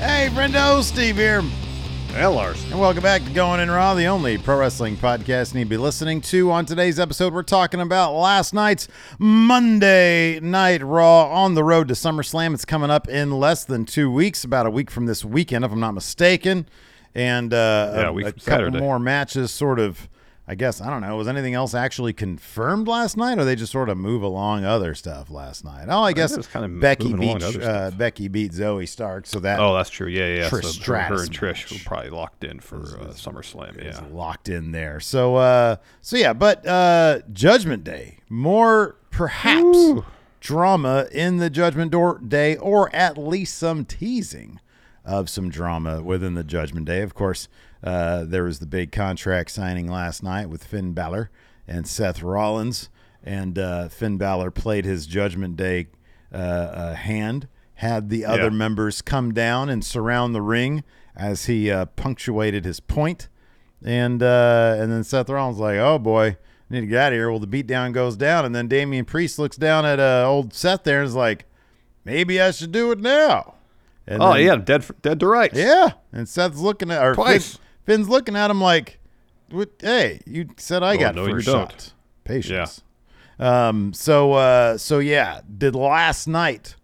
Hey, friendo, Steve here. Well, Lars. And welcome back to Going In Raw, the only pro wrestling podcast you need to be listening to. On today's episode, we're talking about last night's Monday Night Raw on the road to SummerSlam. It's coming up in less than 2 weeks, about a week from this weekend, if I'm not mistaken. And a couple more matches sort of, I guess, I don't know, was anything else actually confirmed last night, or they just sort of move along other stuff last night? Oh, I guess kind of Becky beat Zoe Stark, so that... Oh, that's true, yeah. Trish Stratus. Her and Trish were probably locked in for SummerSlam, yeah. Locked in there. So Judgment Day. More, perhaps, drama in the Judgment Day, or at least some teasing of some drama within the Judgment Day. Of course, there was the big contract signing last night with Finn Balor and Seth Rollins, and Finn Balor played his Judgment Day hand, had the other members come down and surround the ring as he punctuated his point, and then Seth Rollins was like, oh boy, I need to get out of here. Well, the beatdown goes down, and then Damian Priest looks down at old Seth there and is like, maybe I should do it now. And dead to rights. Yeah, and Seth's looking at, or Finn's looking at him like, "Hey, you said first shot." Don't. Patience. Yeah. Did last night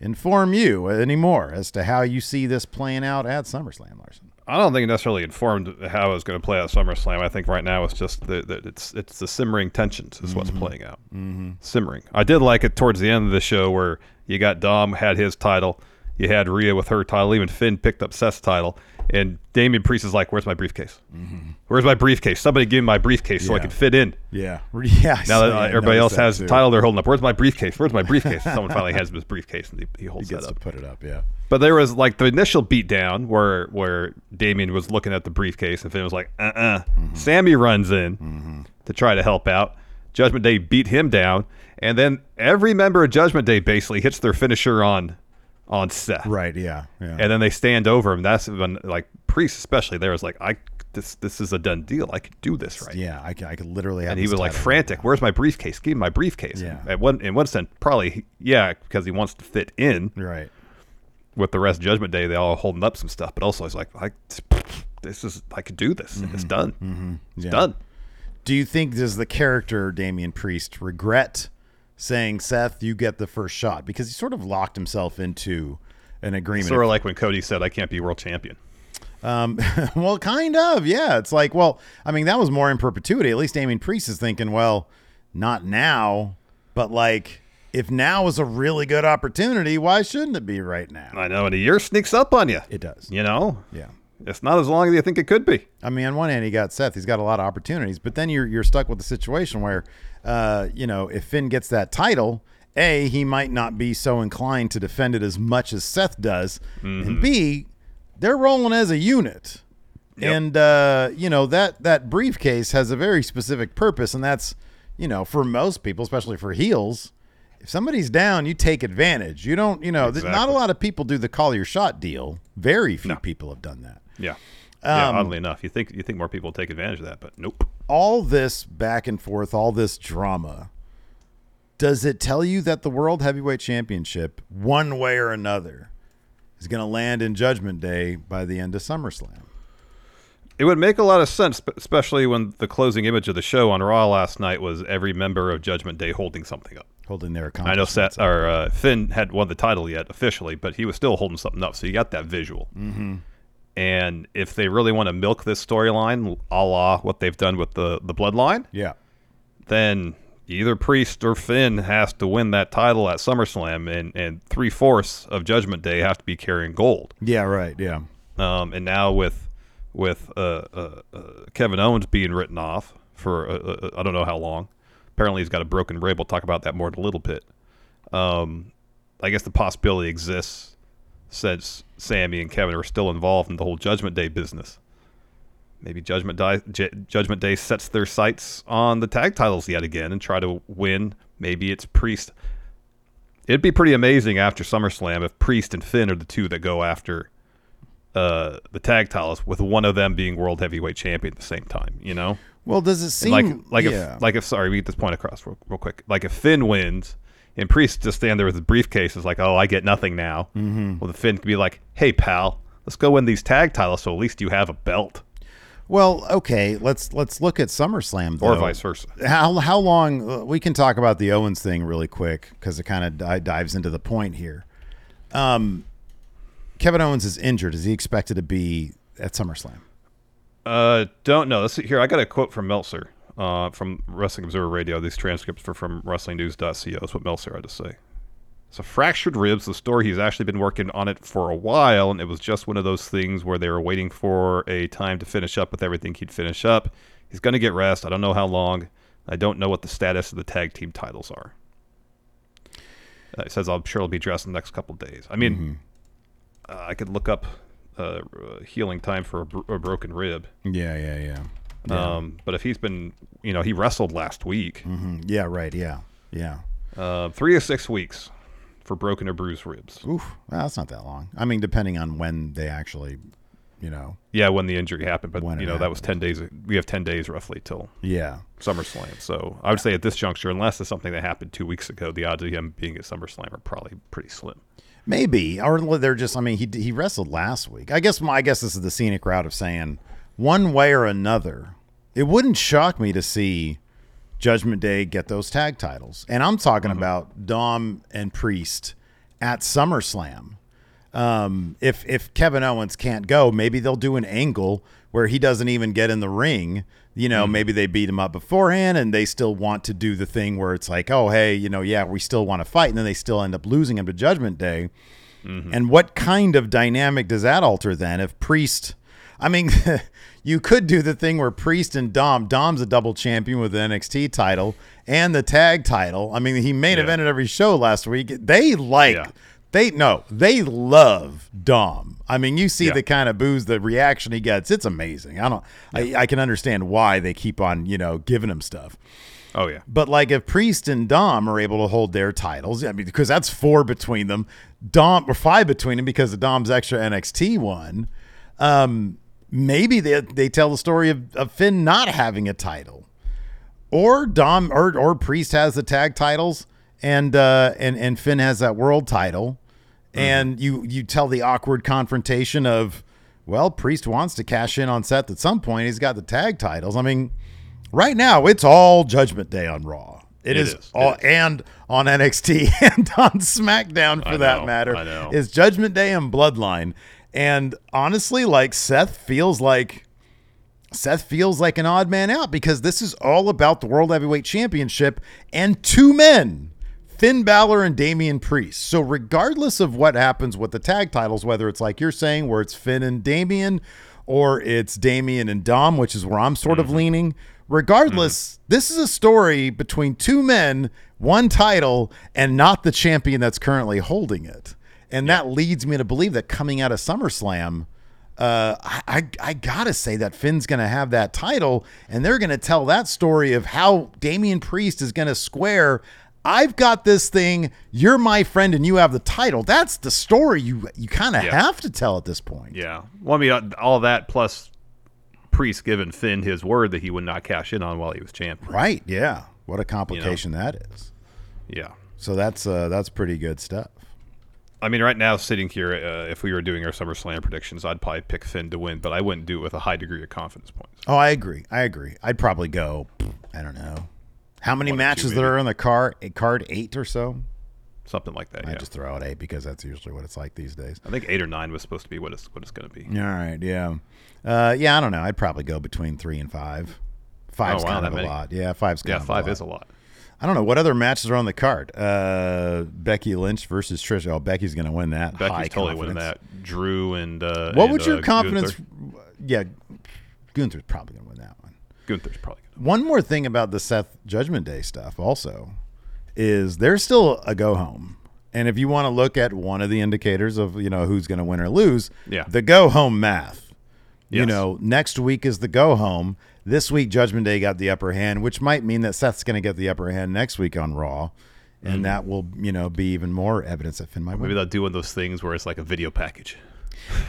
inform you anymore as to how you see this playing out at SummerSlam, Larson? I don't think it necessarily informed how it was going to play out at SummerSlam. I think right now it's just it's the simmering tensions is what's playing out. Mm-hmm. Simmering. I did like it towards the end of the show where you got Dom had his title. You had Rhea with her title. Even Finn picked up Seth's title. And Damian Priest is like, where's my briefcase? Mm-hmm. Where's my briefcase? Somebody give me my briefcase so I can fit in. Yeah. Now that everybody else has the title, they're holding up. Where's my briefcase? Where's my briefcase? Someone finally has his briefcase, and he holds it up. He gets to put it up, yeah. But there was like the initial beatdown where Damian was looking at the briefcase, and Finn was like, Mm-hmm. Sami runs in to try to help out. Judgment Day beat him down. And then every member of Judgment Day basically hits their finisher on Seth. Right, yeah. And then they stand over him. That's when, like, Priest especially, there was like, this is a done deal. I could do this right. Yeah, I could literally have. And he was like frantic. Right, where's my briefcase? Give me my briefcase. Yeah. In one sense, probably, yeah, because he wants to fit in. Right. With the rest of Judgment Day, they all holding up some stuff, but also he's like, I could do this. Mm-hmm. It's done. Mm-hmm. It's done. Do you think does the character Damian Priest regret saying, Seth, you get the first shot, because he sort of locked himself into an agreement? Sort of like when Cody said, I can't be world champion. Well, kind of, yeah. It's like, well, I mean, that was more in perpetuity. At least Damian Priest is thinking, well, not now, but like, if now is a really good opportunity, why shouldn't it be right now? I know, and a year sneaks up on you. It does. You know? Yeah. It's not as long as you think it could be. I mean, on one hand, he got Seth. He's got a lot of opportunities, but then you're stuck with the situation where, if Finn gets that title, A, he might not be so inclined to defend it as much as Seth does, and B, they're rolling as a unit, and that briefcase has a very specific purpose, and that's, for most people, especially for heels, If somebody's down, you take advantage. You don't, you know, exactly. Not a lot of people do the call your shot deal. Very few people have done that. Yeah. Oddly enough, you think more people take advantage of that, but nope. All this back and forth, all this drama, does it tell you that the World Heavyweight Championship, one way or another, is going to land in Judgment Day by the end of SummerSlam? It would make a lot of sense, especially when the closing image of the show on Raw last night was every member of Judgment Day holding something up. Holding their accomplishments. I know Finn hadn't won the title yet officially, but he was still holding something up, so you got that visual. Mm-hmm. And if they really want to milk this storyline, a la what they've done with the Bloodline, then either Priest or Finn has to win that title at SummerSlam, and 3/4 of Judgment Day have to be carrying gold. Yeah, right, yeah. And now with Kevin Owens being written off for I don't know how long. Apparently he's got a broken rib. We'll talk about that more in a little bit. I guess the possibility exists, since Sami and Kevin are still involved in the whole Judgment Day business. Maybe Judgment Day sets their sights on the tag titles yet again and try to win. Maybe it's Priest. It'd be pretty amazing after SummerSlam if Priest and Finn are the two that go after the tag titles, with one of them being World Heavyweight Champion at the same time, you know? Well, does it seem we get this point across real quick. Like, if Finn wins and Priest just stand there with his briefcase, is like, oh, I get nothing now. Mm-hmm. Well, the Finn could be like, hey, pal, let's go win these tag titles, so at least you have a belt. Well, okay, let's look at SummerSlam, though. Or vice versa. How long? We can talk about the Owens thing really quick, because it kind of dives into the point here. Kevin Owens is injured. Is he expected to be at SummerSlam? Don't know. Let's see here. I got a quote from Meltzer from Wrestling Observer Radio. These transcripts are from WrestlingNews.co. That's what Meltzer had to say. So, fractured ribs, the story. He's actually been working on it for a while, and it was just one of those things where they were waiting for a time to finish up with everything he'd finish up. He's going to get rest. I don't know how long. I don't know what the status of the tag team titles are. He says, I'm sure it'll be addressed in the next couple of days. I mean, I could look up healing time for a broken rib. Yeah. But if he's been, he wrestled last week. Mm-hmm. Yeah, right. Yeah. 3 to 6 weeks for broken or bruised ribs. Oof, well, that's not that long. I mean, depending on when they actually, Yeah, when the injury happened, but that was 10 days. We have 10 days roughly till SummerSlam. So I would say at this juncture, unless it's something that happened 2 weeks ago, the odds of him being at SummerSlam are probably pretty slim. Maybe, or they're just, he wrestled last week. I guess this is the scenic route of saying, one way or another, it wouldn't shock me to see Judgment Day get those tag titles. And I'm talking about Dom and Priest at SummerSlam. If Kevin Owens can't go, maybe they'll do an angle where he doesn't even get in the ring. Maybe they beat him up beforehand and they still want to do the thing where it's like, oh, hey, we still want to fight. And then they still end up losing him to Judgment Day. Mm-hmm. And what kind of dynamic does that alter then? If Priest, you could do the thing where Priest and Dom's a double champion with the NXT title and the tag title. He main evented every show last week. They love Dom. You see the kind of booze, the reaction he gets. It's amazing. I can understand why they keep on, giving him stuff. Oh, yeah. But if Priest and Dom are able to hold their titles, because that's 4 between them, or 5 between them because of Dom's extra NXT one, maybe they tell the story of Finn not having a title. Or Dom or Priest has the tag titles and Finn has that world title. And you tell the awkward confrontation of, well, Priest wants to cash in on Seth at some point. He's got the tag titles. Right now it's all Judgment Day on Raw. It is. And on NXT and on SmackDown for that matter. I know. It's Judgment Day and Bloodline. And honestly, Seth feels like an odd man out, because this is all about the World Heavyweight Championship and 2 men. Finn Balor and Damian Priest. So regardless of what happens with the tag titles, whether it's like you're saying where it's Finn and Damian, or it's Damian and Dom, which is where I'm sort of leaning, regardless, this is a story between 2 men, 1 title, and not the champion that's currently holding it. And that leads me to believe that coming out of SummerSlam, I gotta say that Finn's gonna have that title, and they're gonna tell that story of how Damian Priest is gonna square I've got this thing, you're my friend, and you have the title. That's the story you kind of have to tell at this point. Yeah. Well, I mean, all that plus Priest giving Finn his word that he would not cash in on while he was champion. Right, yeah. What a complication that is. Yeah. So that's pretty good stuff. I mean, right now, sitting here, if we were doing our SummerSlam predictions, I'd probably pick Finn to win, but I wouldn't do it with a high degree of confidence points. Oh, I agree. I'd probably go, I don't know. How many matches there are on the card? 8 or so? Something like that, I just throw out 8 because that's usually what it's like these days. I think 8 or 9 was supposed to be what it's going to be. All right, yeah. I don't know. I'd probably go between 3 and 5. 5's kind of a lot. Yeah, 5's kind of a lot. Yeah, 5 is a lot. I don't know. What other matches are on the card? Becky Lynch versus Trish. Oh, Becky's going to win that. Becky's totally winning that. Drew and what would your confidence... Gunther. Yeah, Gunther's probably going to win that one. Gunther's probably going to win. One more thing about the Seth Judgment Day stuff also is there's still a go home. And if you want to look at one of the indicators of, who's going to win or lose, the go home math. Yes. Next week is the go home. This week, Judgment Day got the upper hand, which might mean that Seth's going to get the upper hand next week on Raw. And that will, be even more evidence that Finn might win. Maybe they'll do one of those things where it's like a video package.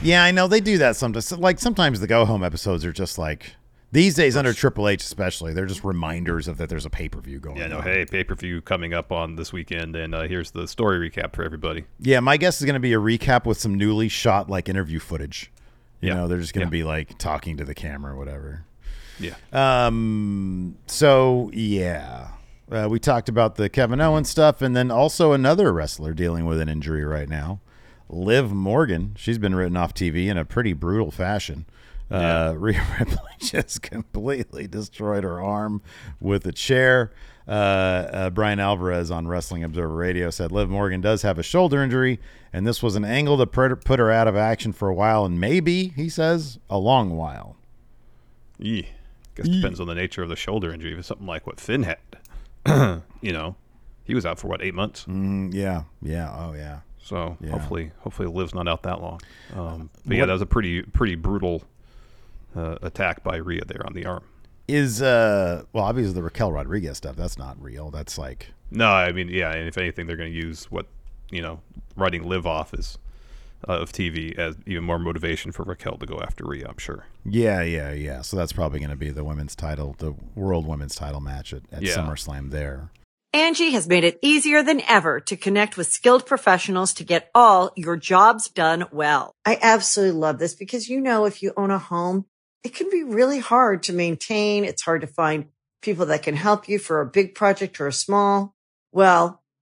Yeah, I know. They do that sometimes. Like sometimes the go home episodes are just like, these days under Triple H especially, they're just reminders of that there's a pay-per-view going on. Yeah, no, hey, pay-per-view coming up on this weekend, and here's the story recap for everybody. Yeah, my guess is going to be a recap with some newly shot like interview footage. They're just going to be like talking to the camera or whatever. Yeah. We talked about the Kevin Owens stuff, and then also another wrestler dealing with an injury right now, Liv Morgan. She's been written off TV in a pretty brutal fashion. Rhea Ripley just completely destroyed her arm with a chair. Brian Alvarez on Wrestling Observer Radio said Liv Morgan does have a shoulder injury, and this was an angle to put her out of action for a while, and maybe, he says, a long while. Yeah, guess it depends on the nature of the shoulder injury. If it's something like what Finn had, he was out for what, 8 months? Yeah. So hopefully Liv's not out that long. That was a pretty brutal attack by Rhea there on the arm. Is obviously the Raquel Rodriguez stuff, that's not real. That's like, no, I mean, yeah, and if anything, they're going to use what writing Liv off is of TV as even more motivation for Raquel to go after Rhea, I'm sure. Yeah. So that's probably going to be the women's title, the world women's title match at SummerSlam there. Angie has made it easier than ever to connect with skilled professionals to get all your jobs done well. I absolutely love this because, if you own a home, it can be really hard to maintain. It's hard to find people that can help you for a big project or a small. Well,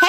Hey,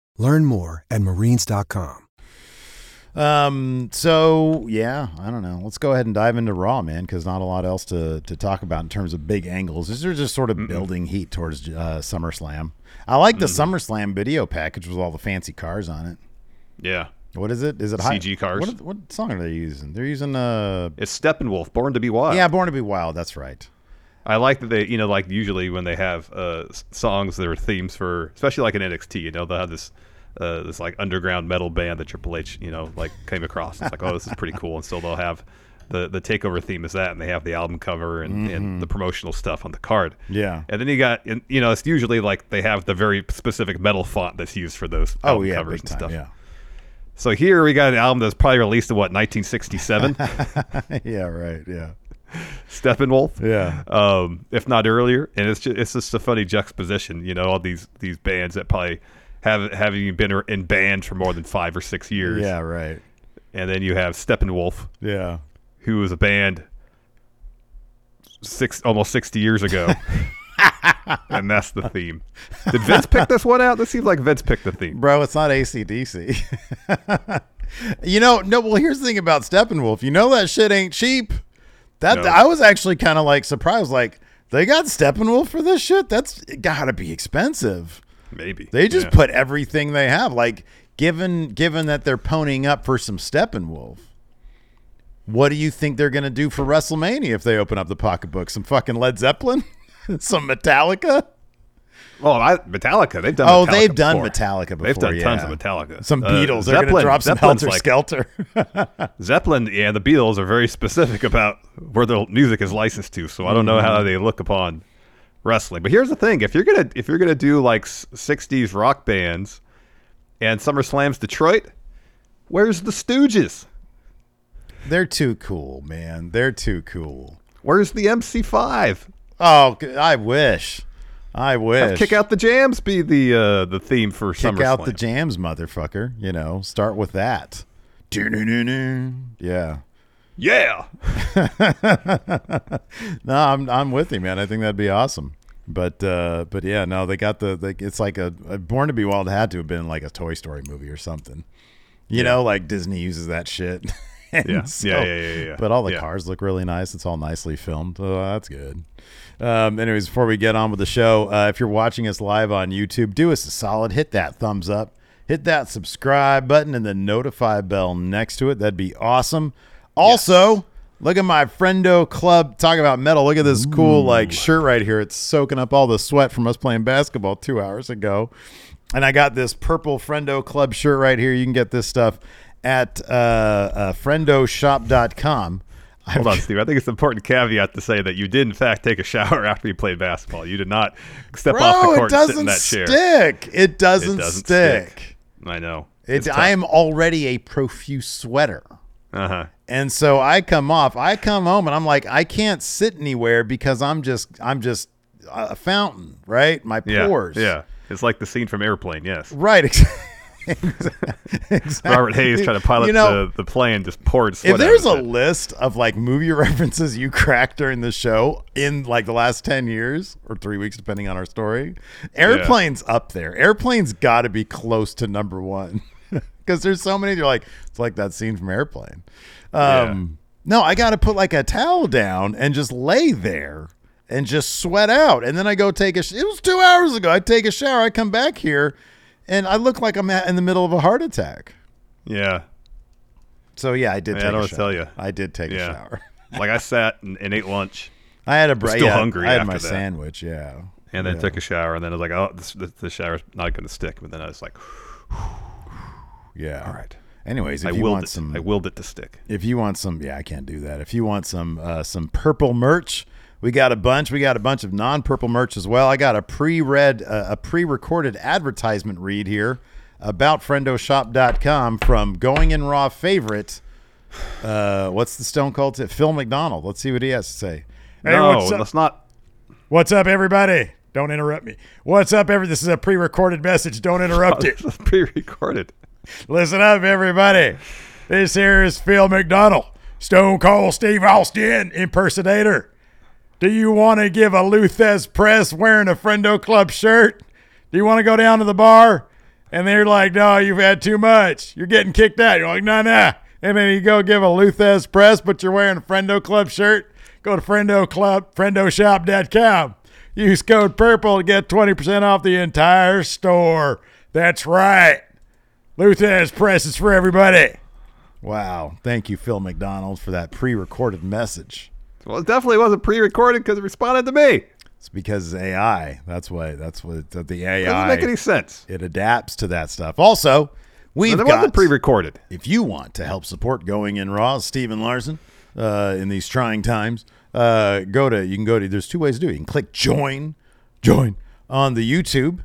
Learn more at marines.com. So yeah, I don't know. Let's go ahead and dive into Raw, man, because not a lot else to talk about in terms of big angles. These are just sort of building heat towards SummerSlam. I like the SummerSlam video package with all the fancy cars on it. Yeah. What is it? Is it CG cars? What song are they using? They're using it's Steppenwolf, Born to Be Wild. Yeah, Born to Be Wild. That's right. I like that they, you know, like usually when they have songs that are themes for, especially like in NXT, you know, they'll have this. This like underground metal band that Triple H, you know, like came across. It's like, oh, this is pretty cool. And so they'll have the takeover theme is that, and they have the album cover and the promotional stuff on the card. Yeah. And then you got, and, you know, it's usually like they have the very specific metal font that's used for those album covers and stuff. Yeah. So here we got an album that's probably released in what, 1967? Yeah, right. Yeah. Steppenwolf, yeah, if not earlier. And it's just a funny juxtaposition, you know, all these bands that probably having been in band for more than 5 or 6 years. Yeah, right. And then you have Steppenwolf, yeah, who was a band almost 60 years ago. And that's the theme. Did Vince pick this one out? This seems like Vince picked the theme. Bro, it's not AC/DC. You know, no, well, here's the thing about Steppenwolf. You know that shit ain't cheap. I was actually kind of like surprised. Like, they got Steppenwolf for this shit? That's got to be expensive. Maybe they just put everything they have, like given that they're ponying up for some Steppenwolf. What do you think they're going to do for WrestleMania if they open up the pocketbook? Some fucking Led Zeppelin, some Metallica. Oh, Metallica. They've done. Oh, Metallica they've done before. Metallica before. They've done tons of Metallica. Some Beatles. They're going to drop some Helter Skelter. Zeppelin and the Beatles are very specific about where their music is licensed to, so I don't know how they look upon wrestling. But here's the thing: if you're gonna do like '60s rock bands, and SummerSlam's Detroit, where's the Stooges? They're too cool, man. They're too cool. Where's the MC5? Oh, I wish. Have Kick Out the Jams be the theme for SummerSlam. Kick Out the Jams, motherfucker. You know, start with that. Yeah. Yeah. No, I'm with you, man. I think that'd be awesome. But yeah, no, they got it's like a Born to Be Wild had to have been like a Toy Story movie or something. You know, like Disney uses that shit. So, but all the cars look really nice. It's all nicely filmed. Oh, that's good. Anyways, before we get on with the show, if you're watching us live on YouTube, do us a solid. Hit that thumbs up. Hit that subscribe button and the notify bell next to it. That'd be awesome. Also, look at my Friendo Club. Talk about metal. Look at this cool shirt right here. It's soaking up all the sweat from us playing basketball 2 hours ago. And I got this purple Friendo Club shirt right here. You can get this stuff at friendoshop.com. Hold on, Steve. I think it's an important caveat to say that you did, in fact, take a shower after you played basketball. You did not step off the court and sit in that chair. It doesn't stick. I know. I am already a profuse sweater. Uh-huh. And so I come home and I'm like, I can't sit anywhere because I'm just a fountain, right? My pores. Yeah. It's like the scene from Airplane. Yes. Right. Exactly. Robert Hayes trying to pilot the plane, just poured sweat. If there's a list of like movie references you cracked during the show in like the last 10 years or 3 weeks, depending on our story, Airplane's up there. Airplane's got to be close to number one. Because there's so many, you're like, it's like that scene from Airplane. No, I got to put like a towel down and just lay there and just sweat out. And then I go take it was 2 hours ago. I take a shower. I come back here and I look like I'm in the middle of a heart attack. Yeah. So, yeah, I did take a shower. I tell you. I did take a shower. Like I sat and ate lunch. I had a break. Still hungry. I had after my sandwich. Yeah. And then took a shower. And then I was like, oh, the shower's not going to stick. But then I was like, whew. Yeah. All right. Anyways, I willed it to stick. If you want some, I can't do that. If you want some purple merch, we got a bunch. We got a bunch of non-purple merch as well. I got a pre-recorded advertisement read here about friendoshop.com from Going in Raw favorite. What's the Stone Cold tip? Phil McDonald. Let's see what he has to say. Hey, no, that's not. What's up, everybody? Don't interrupt me. What's up, everybody? This is a pre-recorded message. Don't interrupt it. This is pre-recorded. Listen up, everybody. This here is Phil McDonald, Stone Cold Steve Austin impersonator. Do you want to give a Luthez press wearing a Friendo Club shirt? Do you want to go down to the bar And they're like, no, you've had too much. You're getting kicked out. You're like, no. And then you go give a Luthes press, but you're wearing a Friendo Club shirt. Go to Friendo Club, FriendoShop.com. Use code PURPLE to get 20% off the entire store. That's right. Luthes press is for everybody. Wow. Thank you, Phil McDonald, for that pre-recorded message. Well, it definitely wasn't pre-recorded because it responded to me. It's because it's AI. That's why. That's what the AI. It doesn't make any sense. It adapts to that stuff. Also, it wasn't pre-recorded. If you want to help support Going In Raw, Stephen Larson, in these trying times, there's two ways to do it. You can click join on the YouTube,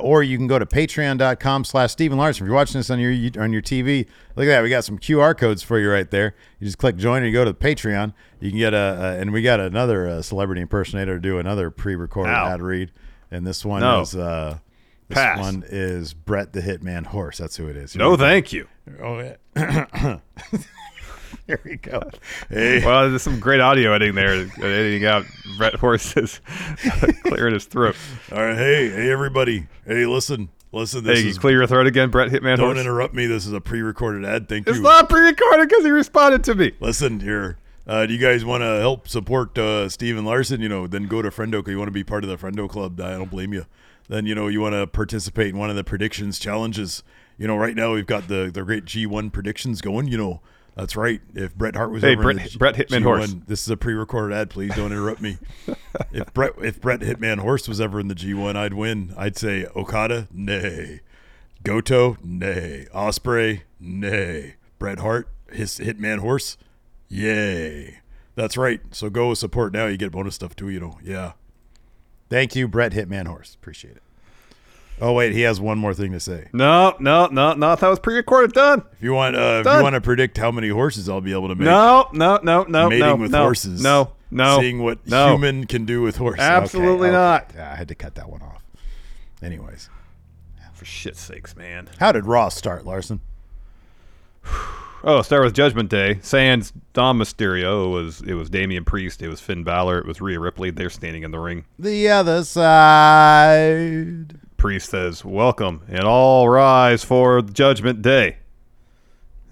or you can go to patreon.com/StephenLarson. If you're watching this on your TV, look at that. We got some QR codes for you right there. You just click join and you go to the Patreon. You can get and we got another celebrity impersonator to do another pre-recorded ad read. And this one is This one is Brett the Hitman Horse. That's who it is. No, thank you. Oh, yeah. There we go. Hey. Well, there's some great audio editing there. Editing out Brett Horse's clearing his throat. All right. Hey, everybody. Hey, listen. Clear your throat again, Brett Hitman Horse. Don't interrupt me. This is a pre-recorded ad. Thank you. It's not pre-recorded because he responded to me. Listen here. Do you guys want to help support Steven Larson? You know, then go to Friendo. You want to be part of the Friendo Club. I don't blame you. Then, you know, you want to participate in one of the predictions challenges. You know, right now we've got the great G1 predictions going. You know, that's right. If Bret Hart was Brett Hitman G1, Horse. This is a pre-recorded ad. Please don't interrupt me. If Brett Hitman Horse was ever in the G1, I'd win. I'd say Okada, nay. Goto, nay. Ospreay, nay. Bret Hart, his Hitman Horse, yay. That's right. So go support now. You get bonus stuff too, you know. Yeah. Thank you, Brett Hitman Horse. Appreciate it. Oh, wait. He has one more thing to say. No. That was pre-recorded. Done. If you want to predict how many horses I'll be able to make. No. Mating with horses. No. Seeing what human can do with horses. Absolutely not. I had to cut that one off. Anyways. For shit's sakes, man. How did Raw start, Larson? Start with Judgment Day. Sans Dom Mysterio. It was Damian Priest. It was Finn Balor. It was Rhea Ripley. They're standing in the ring. The other side. Priest says, "Welcome and all rise for Judgment Day."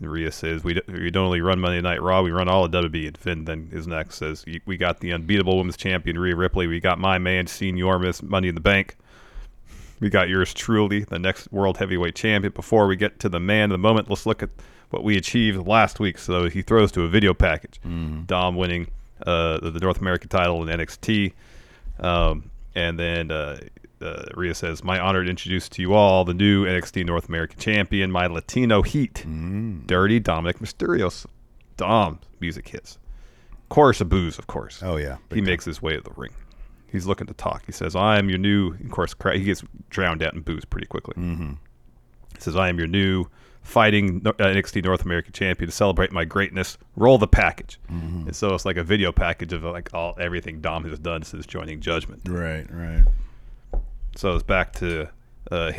And Rhea says, "We don't only run Monday Night Raw. We run all of WWE." And Finn then is next. Says, "We got the unbeatable women's champion Rhea Ripley. We got my man Senior Miss Money in the Bank. We got yours truly, the next world heavyweight champion. Before we get to the man of the moment, let's look at what we achieved last week." So he throws to a video package. Mm-hmm. Dom winning the North American title in NXT. And then Rhea says, "My honor to introduce to you all the new NXT North American champion, my Latino heat, Dirty Dominic Mysterio." Dom music hits. Chorus of boos, of course. Oh, yeah. He makes his way to the ring. He's looking to talk. He says, "I am your new," of course, he gets drowned out in boos pretty quickly. Mm-hmm. He says, "I am your new fighting NXT North American champion to celebrate my greatness. Roll the package." Mm-hmm. And so it's like a video package of like everything Dom has done since joining Judgment. Right. So it's back to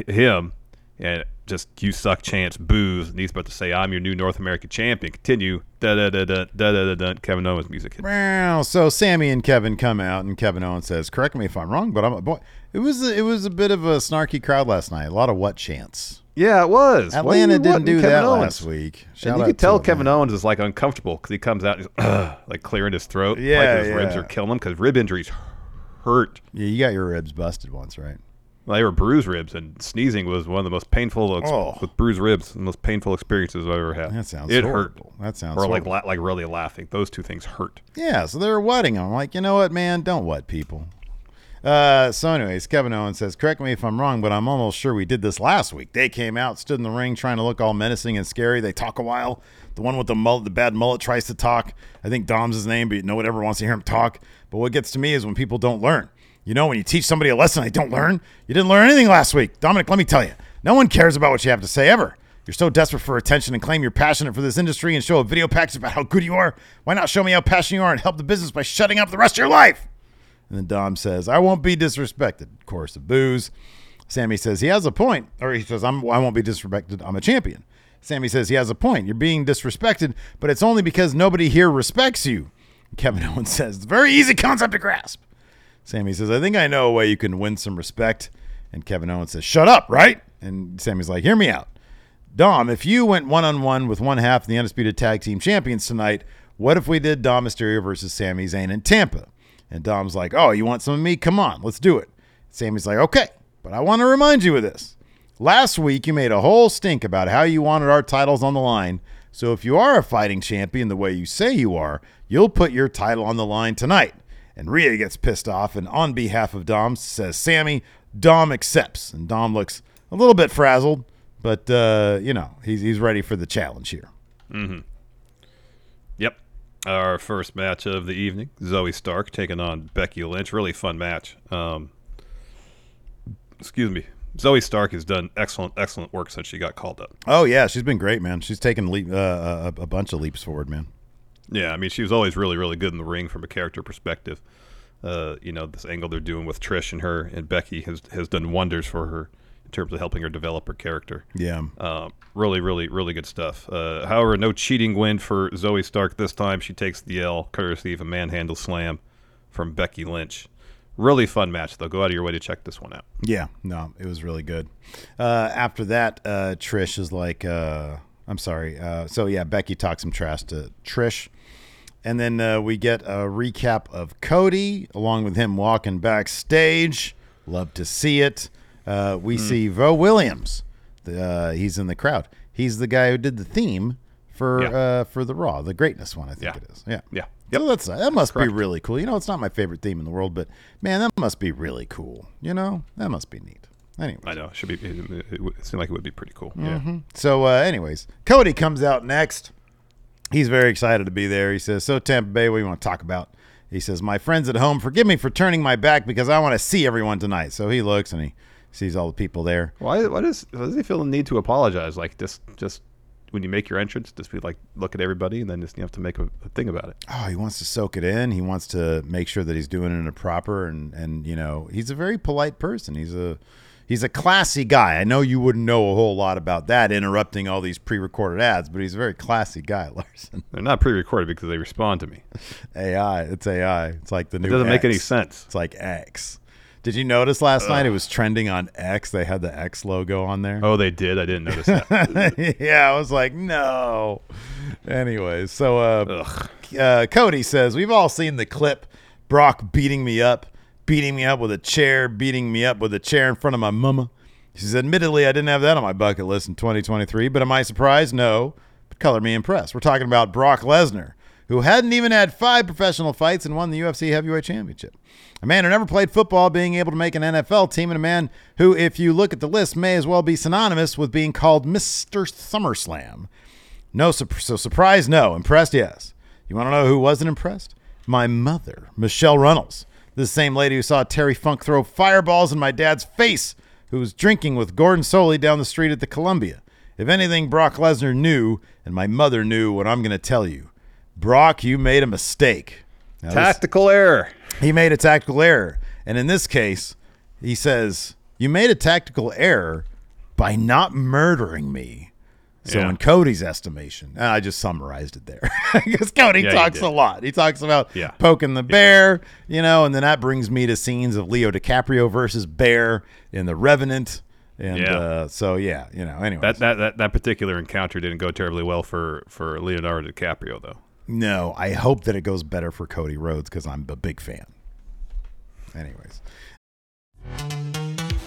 him and just "you suck" chants, boos, and he's about to say, "I'm your new North American champion. Continue." Da da da da da da da da. Kevin Owens music. Wow. So Sammy and Kevin come out, and Kevin Owens says, "Correct me if I'm wrong, but I'm a boy." It was a bit of a snarky crowd last night. A lot of what chants. Yeah, it was. Atlanta didn't do that last week. And you could tell Kevin Owens is like uncomfortable because he comes out and he's like clearing his throat. Yeah, like his ribs are killing him because rib injuries hurt. Yeah, you got your ribs busted once, right? Well, they were bruised ribs, and sneezing was one of the most painful with bruised ribs, the most painful experiences I've ever had. That sounds horrible. Hurt. That sounds horrible. Or like really laughing. Those two things hurt. Yeah, so they were wetting him. I'm like, you know what, man? Don't wet people. So anyways, Kevin Owens says, "Correct me if I'm wrong, but I'm almost sure we did this last week. They came out, stood in the ring, trying to look all menacing and scary. They talk a while. The one with the mullet, the bad mullet, tries to talk. I think Dom's his name, but no one ever wants to hear him talk. But what gets to me is when people don't learn. You know, when you teach somebody a lesson, they don't learn. You didn't learn anything last week. Dominic, let me tell you, no one cares about what you have to say ever. You're so desperate for attention and claim you're passionate for this industry and show a video package about how good you are. Why not show me how passionate you are and help the business by shutting up the rest of your life?" And then Dom says, "I won't be disrespected." Chorus of boos. Sammy says, "He has a point." Or he says, "I won't be disrespected. I'm a champion." Sammy says, "He has a point. You're being disrespected, but it's only because nobody here respects you." And Kevin Owens says, "It's a very easy concept to grasp." Sammy says, "I think I know a way you can win some respect." And Kevin Owens says, "Shut up, right? And Sammy's like, hear me out. Dom, if you went one-on-one with one half of the Undisputed Tag Team Champions tonight, what if we did Dom Mysterio versus Sami Zayn in Tampa? And Dom's like, oh, you want some of me? Come on, let's do it. Sammy's like, okay, but I want to remind you of this. Last week, you made a whole stink about how you wanted our titles on the line. So if you are a fighting champion the way you say you are, you'll put your title on the line tonight. And Rhea gets pissed off, and on behalf of Dom, says Sammy, Dom accepts. And Dom looks a little bit frazzled, but, you know, he's ready for the challenge here. Mm-hmm. Yep. Our first match of the evening, Zoe Stark taking on Becky Lynch. Really fun match. Excuse me. Zoe Stark has done excellent work since she got called up. Oh, yeah. She's been great, man. She's taken a bunch of leaps forward, man. Yeah, I mean, she was always really, really good in the ring from a character perspective. You know, this angle they're doing with Trish and her and Becky has done wonders for her in terms of helping her develop her character. Yeah. Really good stuff. However, no cheating win for Zoe Stark this time. She takes the L, courtesy of a manhandle slam from Becky Lynch. Really fun match, though. Go out of your way to check this one out. Yeah, no, it was really good. After that, Trish is like, I'm sorry. So, yeah, Becky talks some trash to Trish. And then we get a recap of Cody, along with him walking backstage. Love to see it. We see Vo Williams. He's in the crowd. He's the guy who did the theme for the Raw, the Greatness one, I think it is. Yeah, yeah. Yep. So that must be really cool. You know, it's not my favorite theme in the world, but, man, that must be really cool. You know, that must be neat. Anyways. I know. It seemed like it would be pretty cool. Mm-hmm. Yeah. So, anyways, Cody comes out next. He's very excited to be there. He says, so, Tampa Bay, what do you want to talk about? He says, my friends at home, forgive me for turning my back because I want to see everyone tonight. So he looks and he sees all the people there. Why does he feel the need to apologize? Like, just when you make your entrance, just be like, look at everybody, and then just you have to make a thing about it. Oh, he wants to soak it in. He wants to make sure that he's doing it in a proper and you know, he's a very polite person. He's a classy guy. I know you wouldn't know a whole lot about that, interrupting all these pre-recorded ads, but he's a very classy guy, Larson. They're not pre-recorded because they respond to me. AI. It's like the new X. It doesn't make any sense. It's like X. Did you notice last night it was trending on X? They had the X logo on there. Oh, they did? I didn't notice that. Yeah, I was like, no. Anyways, so Cody says, we've all seen the clip, Brock beating me up with a chair, in front of my mama. She says, admittedly, I didn't have that on my bucket list in 2023, but am I surprised? No. But color me impressed. We're talking about Brock Lesnar, who hadn't even had 5 professional fights and won the UFC Heavyweight Championship. A man who never played football being able to make an NFL team, and a man who, if you look at the list, may as well be synonymous with being called Mr. SummerSlam. No, so surprised, no. Impressed, yes. You want to know who wasn't impressed? My mother, Michelle Runnels. The same lady who saw Terry Funk throw fireballs in my dad's face, who was drinking with Gordon Soley down the street at the Columbia. If anything, Brock Lesnar knew, and my mother knew what I'm going to tell you. Brock, you made a mistake. Now, tactical error. He made a tactical error. And in this case, he says, you made a tactical error by not murdering me. So in Cody's estimation, I just summarized it there because Cody talks a lot. He talks about poking the bear, you know, and then that brings me to scenes of Leo DiCaprio versus Bear in The Revenant. And you know, anyway, that particular encounter didn't go terribly well for Leonardo DiCaprio, though. No, I hope that it goes better for Cody Rhodes because I'm a big fan. Anyways.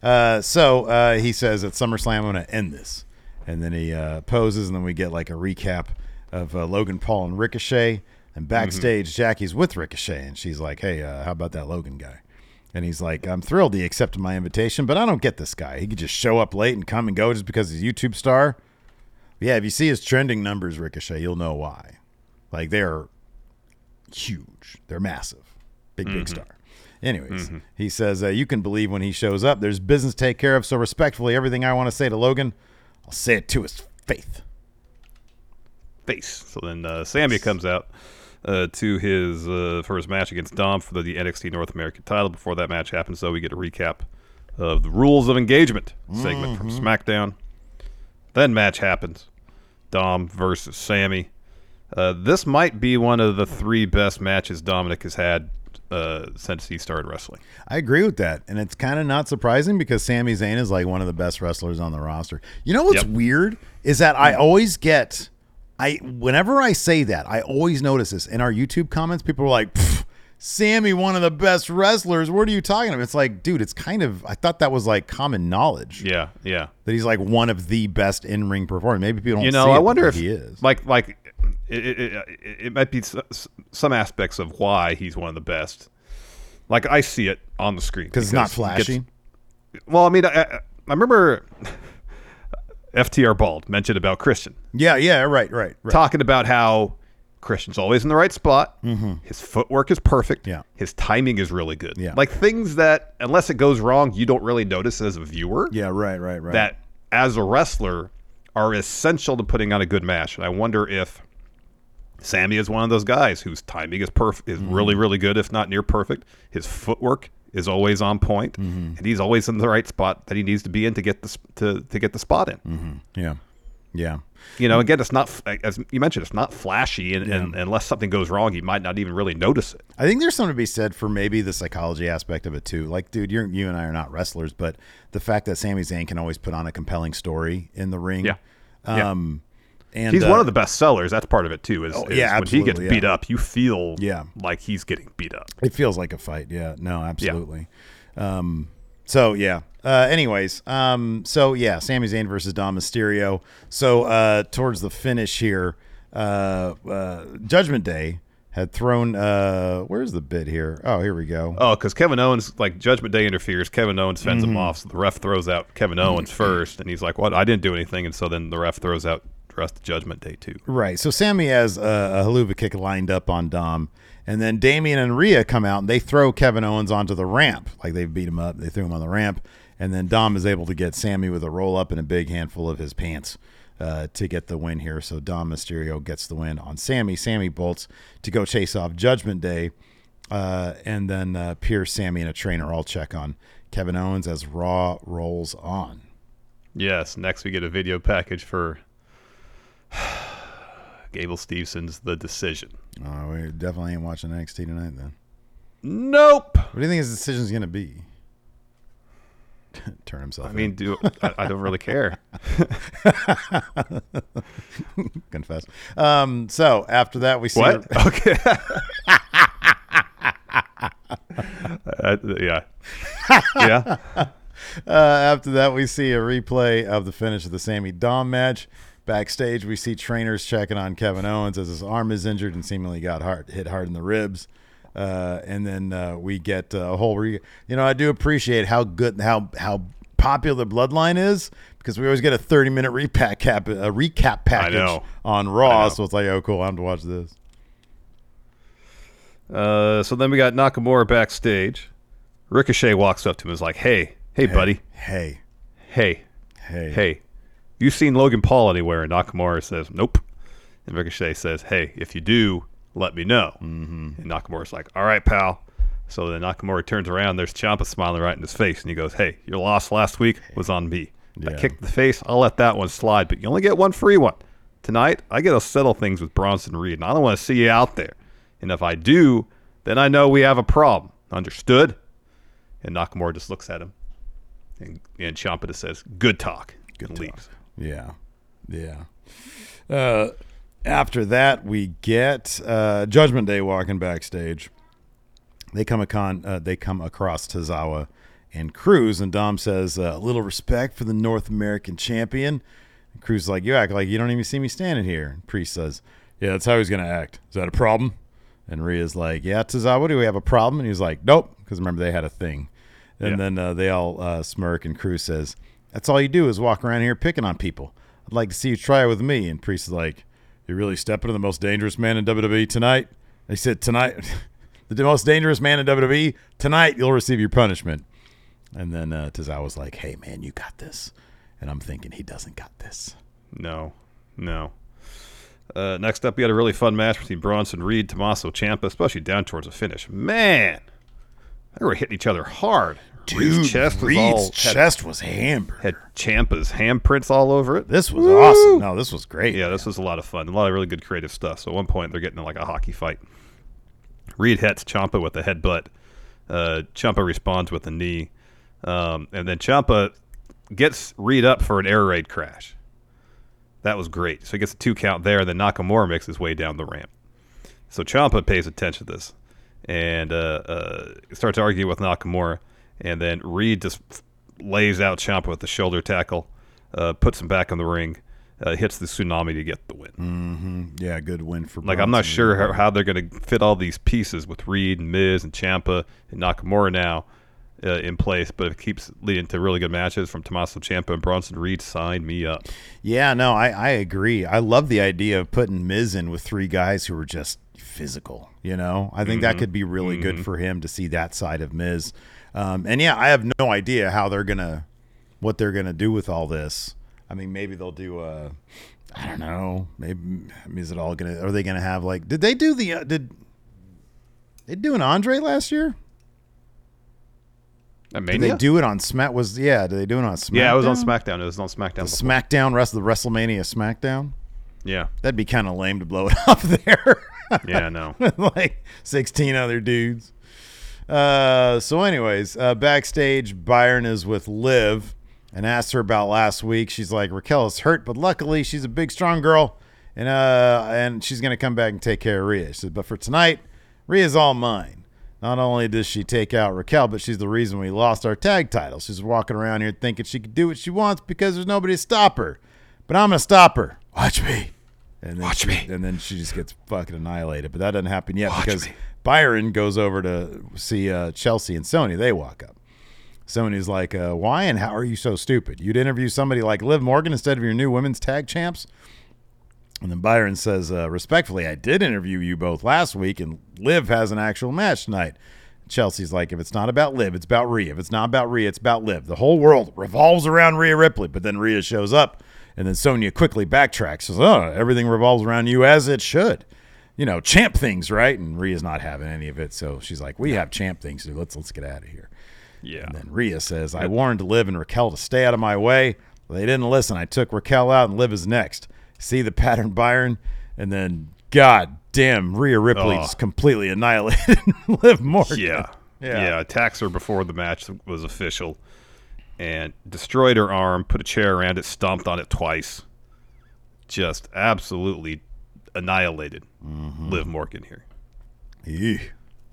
He says at SummerSlam, I'm going to end this. And then he poses, and then we get like a recap of Logan Paul and Ricochet. And backstage, Jackie's with Ricochet, and she's like, hey, how about that Logan guy? And he's like, I'm thrilled he accepted my invitation, but I don't get this guy. He could just show up late and come and go just because he's a YouTube star. Yeah, if you see his trending numbers, Ricochet, you'll know why. Like, they're huge. They're massive. Big star. Anyways, he says, you can believe when he shows up. There's business to take care of, so respectfully, everything I want to say to Logan, I'll say it to his Face. So then Sami comes out to his first match against Dom for the NXT North American title. Before that match happens, though, we get a recap of the Rules of Engagement segment from SmackDown. Then match happens. Dom versus Sami. This might be one of the three best matches Dominic has had since he started wrestling. I agree with that. And it's kind of not surprising because Sami Zayn is like one of the best wrestlers on the roster. You know what's weird is that I always get... whenever I say that, I always notice this. In our YouTube comments, people are like, Sami, one of the best wrestlers. What are you talking about? It's like, dude, it's kind of, I thought that was like common knowledge. Yeah, yeah. That he's like one of the best in-ring performers. Maybe people don't see it, I wonder if he is. It might be some aspects of why he's one of the best. Like, I see it on the screen. Because it's not flashy? I remember... FTR Bald mentioned about Christian. Yeah, right. Talking about how Christian's always in the right spot. Mm-hmm. His footwork is perfect. Yeah. His timing is really good. Yeah. Like things that, unless it goes wrong, you don't really notice as a viewer. Yeah, right. That as a wrestler are essential to putting on a good match. And I wonder if Sami is one of those guys whose timing is perfect, is really, really good, if not near perfect. His footwork is always on point, and he's always in the right spot that he needs to be in to get the spot in. Mm-hmm. Yeah. You know, again, it's not, as you mentioned, it's not flashy, and unless something goes wrong, he might not even really notice it. I think there's something to be said for maybe the psychology aspect of it too. Like, dude, you and I are not wrestlers, but the fact that Sami Zayn can always put on a compelling story in the ring, and he's one of the best sellers. That's part of it too. When he gets beat up, you feel like he's getting beat up. It feels like a fight. Yeah, no, absolutely. Yeah. Sami Zayn versus Dom Mysterio. So towards the finish here, Judgment Day had thrown. Where's the bit here? Oh, here we go. Oh, because Kevin Owens, like Judgment Day interferes. Kevin Owens fends him off. So the ref throws out Kevin Owens first, and he's like, "What? I didn't do anything." And so then the ref throws out us to Judgment Day too. Right. So Sami has a haluva kick lined up on Dom, and then Damian and Rhea come out and they throw Kevin Owens onto the ramp. Like they beat him up. They threw him on the ramp, and then Dom is able to get Sami with a roll up and a big handful of his pants to get the win here. So Dom Mysterio gets the win on Sami. Sami bolts to go chase off Judgment Day, and then Pierce, Sami, and a trainer all check on Kevin Owens as Raw rolls on. Yes. Next we get a video package for Gable Stevenson's The Decision. Oh, we definitely ain't watching NXT tonight then. Nope. What do you think his decision's going to be? Turn himself. I don't really care. Confess. So after that, we see. What? Okay. Yeah. After that, we see a replay of the finish of the Sami Dom match. Backstage, we see trainers checking on Kevin Owens as his arm is injured and seemingly got hit hard in the ribs. And then we get a whole... I do appreciate how popular Bloodline is because we always get a 30-minute recap package on Raw. So it's like, oh, cool, I'm to watch this. So then we got Nakamura backstage. Ricochet walks up to him and is like, hey, buddy. Hey. You seen Logan Paul anywhere? And Nakamura says, nope. And Ricochet says, hey, if you do, let me know. Mm-hmm. And Nakamura's like, all right, pal. So then Nakamura turns around. There's Ciampa smiling right in his face. And he goes, hey, your loss last week was on me. Yeah. I kicked the face. I'll let that one slide. But you only get one free one. Tonight, I get to settle things with Bronson Reed. And I don't want to see you out there. And if I do, then I know we have a problem. Understood? And Nakamura just looks at him. And Ciampa just says, good talk. Good leaps. Yeah. After that, we get Judgment Day walking backstage. They come across Tozawa and Crews, and Dom says, a little respect for the North American champion. And Crews is like, you act like you don't even see me standing here. And Priest says, yeah, that's how he's going to act. Is that a problem? And Rhea's like, yeah, Tozawa, do we have a problem? And he's like, nope, because remember they had a thing. And then they all smirk, and Crews says, that's all you do is walk around here picking on people. I'd like to see you try it with me. And Priest is like, you're really stepping to the most dangerous man in WWE tonight? They said, tonight, the most dangerous man in WWE, tonight you'll receive your punishment. And then Tozawa was like, hey, man, you got this. And I'm thinking he doesn't got this. No. Next up, we had a really fun match between Bronson Reed, Tommaso Ciampa, especially down towards the finish. Man, they were hitting each other hard. Dude, Reed's chest was hammered. Had Ciampa's handprints all over it. This was awesome. No, this was great. Yeah, man. This was a lot of fun. A lot of really good creative stuff. So at one point, they're getting in like a hockey fight. Reed hits Ciampa with a headbutt. Ciampa responds with a knee. And then Ciampa gets Reed up for an air raid crash. That was great. So he gets a 2 count there, and then Nakamura makes his way down the ramp. So Ciampa pays attention to this and starts arguing with Nakamura, and then Reed just lays out Ciampa with the shoulder tackle, puts him back in the ring, hits the tsunami to get the win. Mm-hmm. Yeah, good win for Bronson. Like, I'm not sure how they're going to fit all these pieces with Reed and Miz and Ciampa and Nakamura now in place, but it keeps leading to really good matches from Tommaso Ciampa and Bronson Reed. Sign me up. Yeah, no, I agree. I love the idea of putting Miz in with 3 guys who are just physical, you know? I think that could be really good for him to see that side of Miz. And yeah, I have no idea how they're gonna, what they're gonna do with all this. I mean, maybe they'll do a, I don't know. Maybe is it all gonna? Are they gonna have like? Did they do the? Did they do an Andre last year? I mean, did they do it on Smack? Was yeah? Did they do it on Smackdown? Yeah, it was on Smackdown. It was on Smackdown. The Smackdown, the WrestleMania Smackdown. Yeah, that'd be kind of lame to blow it up there. Yeah, no, like 16 other dudes. So anyways, backstage, Byron is with Liv and asks her about last week. She's like, Raquel is hurt, but luckily she's a big, strong girl, and she's going to come back and take care of Rhea. She said, but for tonight, Rhea's all mine. Not only does she take out Raquel, but she's the reason we lost our tag title. She's walking around here thinking she could do what she wants because there's nobody to stop her, but I'm going to stop her. Watch me. And then and then she just gets fucking annihilated, but that doesn't happen yet because Byron goes over to see Chelsea and Sony. They walk up. Sony's like, why and how are you so stupid? You'd interview somebody like Liv Morgan instead of your new women's tag champs? And then Byron says, respectfully, I did interview you both last week, and Liv has an actual match tonight. Chelsea's like, if it's not about Liv, it's about Rhea. If it's not about Rhea, it's about Liv. The whole world revolves around Rhea Ripley, but then Rhea shows up. And then Sonya quickly backtracks. Says, oh, everything revolves around you as it should. You know, champ things, right? And Rhea's not having any of it. So she's like, we have champ things, dude. Let's get out of here. Yeah. And then Rhea says, I warned Liv and Raquel to stay out of my way. They didn't listen. I took Raquel out and Liv is next. See the pattern, Byron? And then, god damn, Rhea Ripley's completely annihilated Liv Morgan. Yeah, attacks her before the match was official. And destroyed her arm, put a chair around it, stomped on it twice. Just absolutely annihilated Liv Morgan here. Yeah.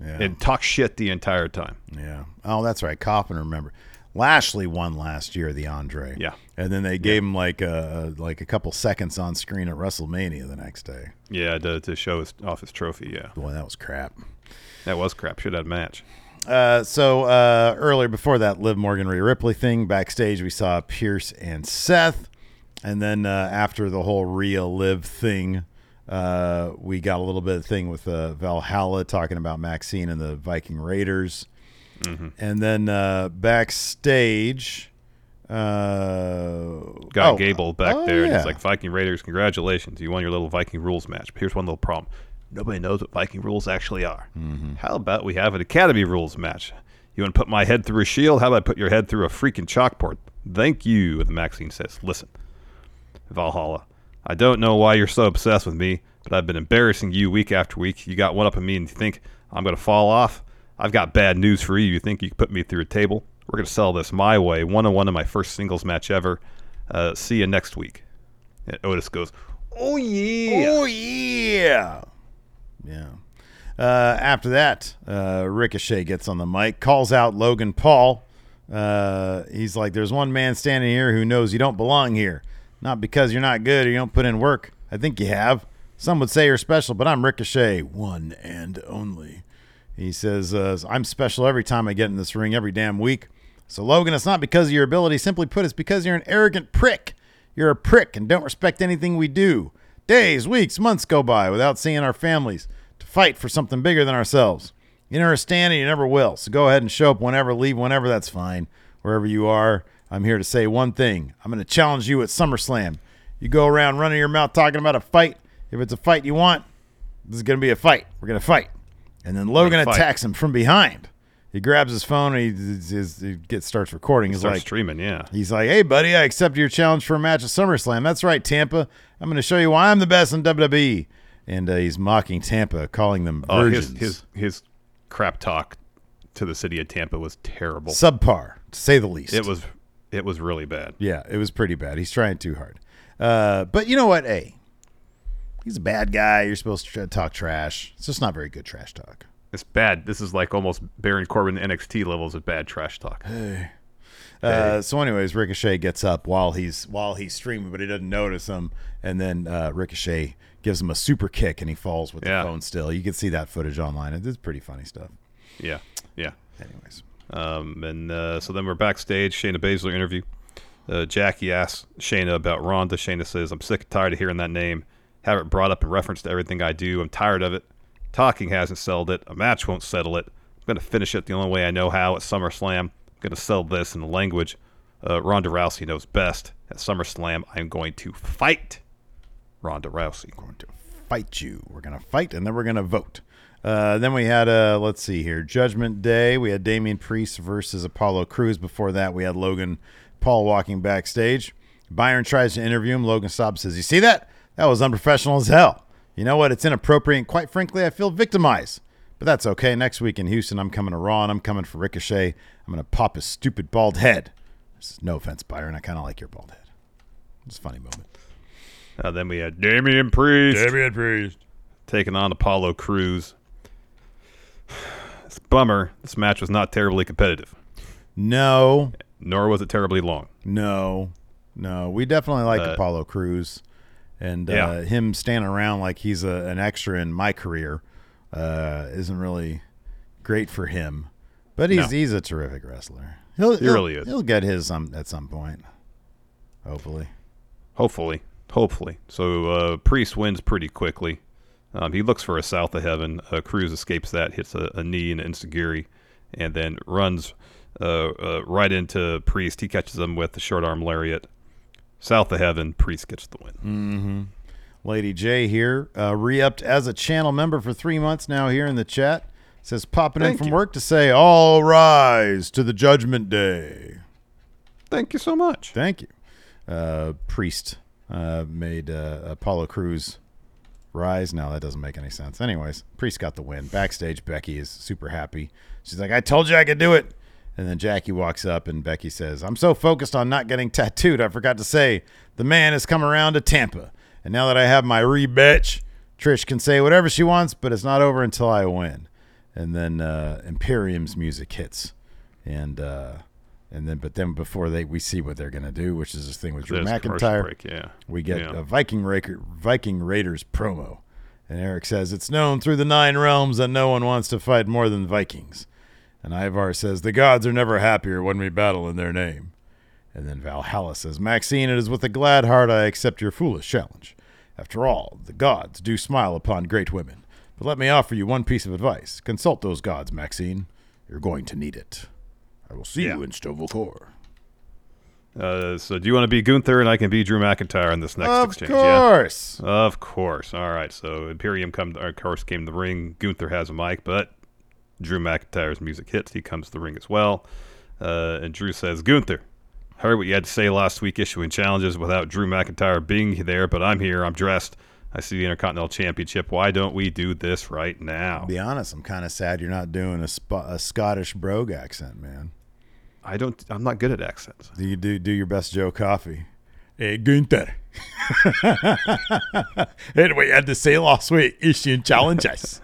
And talked shit the entire time. Yeah. Oh, that's right. Coffin, remember. Lashley won last year, the Andre. Yeah. And then they gave him like a couple seconds on screen at WrestleMania the next day. Yeah, to show off his trophy, yeah. Boy, that was crap. That was crap. Should have had a match. So earlier before that Liv Morgan Rhea Ripley thing, backstage we saw Pierce and Seth, and then after the whole Rhea Liv thing, we got a little bit of thing with Valhalla talking about Maxine and the Viking Raiders, and then backstage got Gable back there, and it's like, Viking Raiders, congratulations, you won your little Viking rules match, but here's one little problem. Nobody knows what Viking rules actually are. How about we have an Academy rules match? You want to put my head through a shield? How about I put your head through a freaking chalkboard? Thank you. And Maxine says, listen, Valhalla, I don't know why you're so obsessed with me, but I've been embarrassing you week after week. You got one up on me and you think I'm going to fall off? I've got bad news for you. You think you can put me through a table? We're going to sell this my way, 1-on-1 in my first singles match ever. See you next week. And Otis goes, oh, yeah. Oh, yeah. Yeah. After that, Ricochet gets on the mic, calls out Logan Paul. He's like, there's one man standing here who knows you don't belong here. Not because you're not good or you don't put in work. I think you have. Some would say you're special, but I'm Ricochet, one and only. He says, I'm special every time I get in this ring, every damn week. So, Logan, it's not because of your ability. Simply put, it's because you're an arrogant prick. You're a prick and don't respect anything we do. Days, weeks, months go by without seeing our families to fight for something bigger than ourselves. You never stand and you never will. So go ahead and show up whenever, leave whenever, that's fine. Wherever you are, I'm here to say one thing. I'm going to challenge you at SummerSlam. You go around running your mouth talking about a fight. If it's a fight you want, this is going to be a fight. We're going to fight. And then Logan attacks him from behind. He grabs his phone and he starts recording. He starts streaming, yeah. He's like, hey, buddy, I accept your challenge for a match at SummerSlam. That's right, Tampa. I'm going to show you why I'm the best in WWE. And he's mocking Tampa, calling them virgins. His crap talk to the city of Tampa was terrible. Subpar, to say the least. It was really bad. Yeah, it was pretty bad. He's trying too hard. But you know what? Hey, he's a bad guy. You're supposed to talk trash. It's just not very good trash talk. It's bad. This is like almost Baron Corbin NXT levels of bad trash talk. Hey. So anyways, Ricochet gets up while he's streaming, but he doesn't notice him. And then Ricochet gives him a super kick, and he falls with the phone still. You can see that footage online. It's pretty funny stuff. Yeah, yeah. Anyways. So then we're backstage. Shayna Baszler interview. Jackie asks Shayna about Ronda. Shayna says, I'm sick and tired of hearing that name. Have it brought up in reference to everything I do. I'm tired of it. Talking hasn't settled it. A match won't settle it. I'm going to finish it the only way I know how at SummerSlam. I'm going to sell this in the language Ronda Rousey knows best. At SummerSlam, I'm going to fight Ronda Rousey. I'm going to fight you. We're going to fight, and then we're going to vote. Then we had, let's see here, Judgment Day. We had Damian Priest versus Apollo Crews. Before that, we had Logan Paul walking backstage. Byron tries to interview him. Logan Sob says, you see that? That was unprofessional as hell. You know what? It's inappropriate, and quite frankly, I feel victimized. But that's okay. Next week in Houston, I'm coming to Raw, and I'm coming for Ricochet. I'm going to pop his stupid bald head. This is no offense, Byron. I kind of like your bald head. It's a funny moment. Then we had Damian Priest taking on Apollo Crews. It's a bummer. This match was not terribly competitive. No. Nor was it terribly long. No. We definitely like Apollo Crews. And him standing around like he's an extra in my career isn't really great for him. But he's a terrific wrestler. He really is. He'll get his at some point, hopefully. So Priest wins pretty quickly. He looks for a South of Heaven. Crews escapes that, hits a knee and an enziguri, and then runs right into Priest. He catches him with the short arm lariat. South of Heaven, Priest gets the win. Mm-hmm. Lady J here, re-upped as a channel member for 3 months now here in the chat. Says popping in from work to say, all rise to the Judgment Day. Thank you so much. Thank you. Priest made Apollo Crews rise. No, that doesn't make any sense. Anyways, Priest got the win. Backstage, Becky is super happy. She's like, I told you I could do it. And then Jackie walks up, and Becky says, I'm so focused on not getting tattooed, I forgot to say, the man has come around to Tampa. And now that I have my re-bitch, Trish can say whatever she wants, but it's not over until I win. And then Imperium's music hits. But then before we see what they're going to do, which is this thing with Drew McIntyre, we get a Viking Raiders promo. And Eric says, it's known through the 9 realms that no one wants to fight more than Vikings. And Ivar says, the gods are never happier when we battle in their name. And then Valhalla says, Maxine, it is with a glad heart I accept your foolish challenge. After all, the gods do smile upon great women. But let me offer you one piece of advice. Consult those gods, Maxine. You're going to need it. I will see you in Stovall. So do you want to be Gunther and I can be Drew McIntyre in this next exchange? Of course. Yeah? Of course. All right. So Imperium came to the ring. Gunther has a mic, but Drew McIntyre's music hits. He comes to the ring as well. And Drew says, Gunther, heard what you had to say last week issuing challenges without Drew McIntyre being there, but I'm here. I'm dressed. I see the Intercontinental Championship. Why don't we do this right now? To be honest, I'm kind of sad you're not doing a Scottish brogue accent, man. I'm not good at accents. Do you do your best Joe Coffey? Hey, Gunther. Heard what you had to say last week issuing challenges.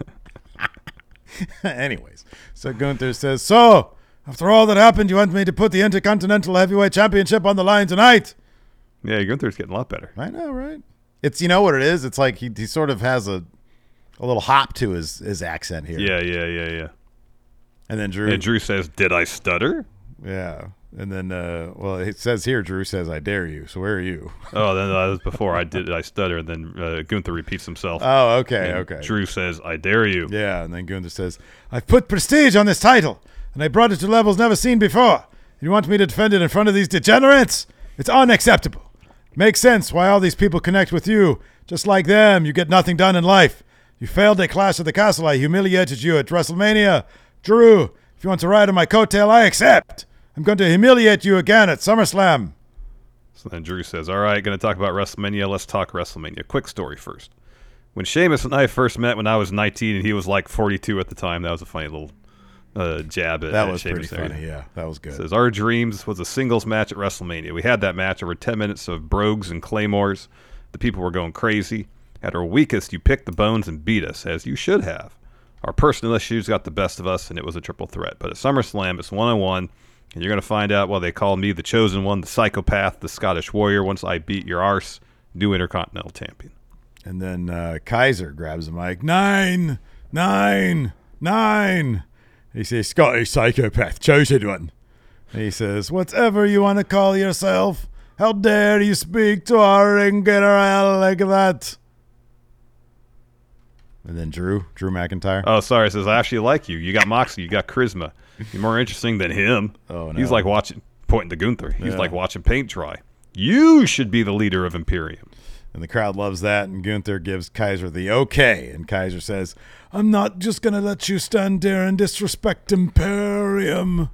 Anyways, so Gunther says, so, after all that happened, you want me to put the Intercontinental Heavyweight Championship on the line tonight? Yeah, Gunther's getting a lot better. I know, right? It's, you know what it is? It's like he sort of has a little hop to his accent here. Yeah. And then Drew says, did I stutter? Yeah. And then, it says here, Drew says, I dare you. So where are you? Oh, then that was before I stutter. And then Gunther repeats himself. Oh, okay. Drew says, I dare you. Yeah, and then Gunther says, I've put prestige on this title, and I brought it to levels never seen before. You want me to defend it in front of these degenerates? It's unacceptable. Makes sense why all these people connect with you. Just like them, you get nothing done in life. You failed at Clash of the Castle. I humiliated you at WrestleMania. Drew, if you want to ride on my coattail, I accept. I'm going to humiliate you again at SummerSlam. So then Drew says, all right, going to talk about WrestleMania. Let's talk WrestleMania. Quick story first. When Sheamus and I first met when I was 19 and he was like 42 at the time, that was a funny little jab at Sheamus. That was pretty funny, yeah. That was good. It says, our dreams was a singles match at WrestleMania. We had that match over 10 minutes of brogues and claymores. The people were going crazy. At our weakest, you picked the bones and beat us, as you should have. Our personal issues got the best of us, and it was a triple threat. But at SummerSlam, it's one-on-one, and you're going to find out why they call me the Chosen One, the Psychopath, the Scottish Warrior, once I beat your arse, new Intercontinental Champion. And then Kaiser grabs the mic. 9, 9, 9. He says, Scottish Psychopath, Chosen One. And he says, whatever you want to call yourself, how dare you speak to our ring general like that? And then Drew McIntyre. Oh, sorry. Says, I actually like you. You got moxie. You got charisma. You're more interesting than him. Oh, no. He's like watching, pointing to Gunther. He's like watching paint dry. You should be the leader of Imperium. And the crowd loves that. And Gunther gives Kaiser the okay. And Kaiser says, I'm not just going to let you stand there and disrespect Imperium.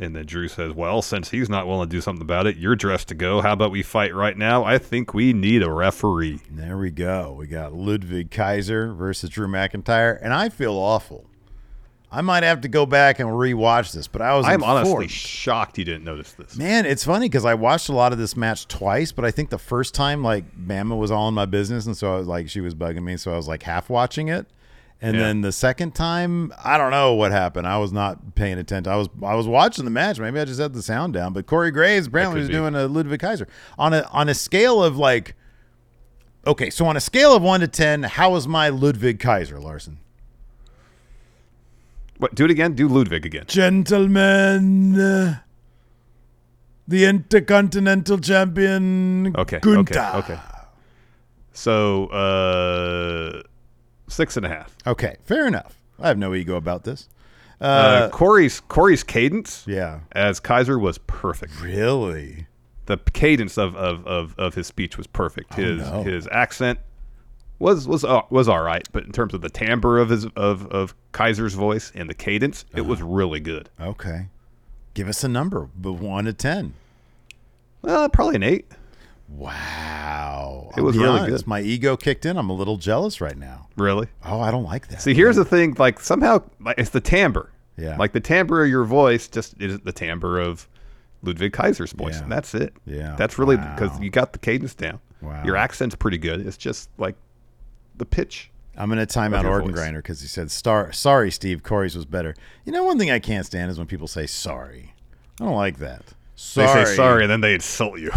And then Drew says, well, since he's not willing to do something about it, you're dressed to go. How about we fight right now? I think we need a referee. And there we go. We got Ludwig Kaiser versus Drew McIntyre. And I feel awful. I might have to go back and rewatch this, but I'm honestly shocked you didn't notice this. Man, it's funny because I watched a lot of this match twice, but I think the first time, like, Mama was all in my business. And so I was like, she was bugging me. So I was like half watching it. And then the second time, I don't know what happened. I was not paying attention. I was watching the match. Maybe I just had the sound down. But Corey Graves apparently was doing a Ludwig Kaiser on a scale of like, okay, so on a scale of 1 to 10, how is my Ludwig Kaiser, Larson? What? Do it again. Do Ludwig again. Gentlemen, the Intercontinental Champion. Okay. Gunther. Okay. So. 6.5. Okay, fair enough. I have no ego about this. Corey's cadence, as Kaiser was perfect. Really, the cadence of his speech was perfect. His accent was all right, but in terms of the timbre of his of Kaiser's voice and the cadence, it was really good. Okay, give us a number, but 1 to 10. Well, probably an 8. Wow. It was really good. My ego kicked in. I'm a little jealous right now. Really? Oh, I don't like that. See, here's the thing. Like, somehow, it's the timbre. Yeah. Like, the timbre of your voice just isn't the timbre of Ludwig Kaiser's voice. Yeah. And that's it. Yeah. That's really because you got the cadence down. Wow. Your accent's pretty good. It's just, like, the pitch. I'm going to time out Orton Grinder because he said, sorry, Steve, Corey's was better. You know, one thing I can't stand is when people say sorry. I don't like that. Sorry. They say sorry, and then they insult you.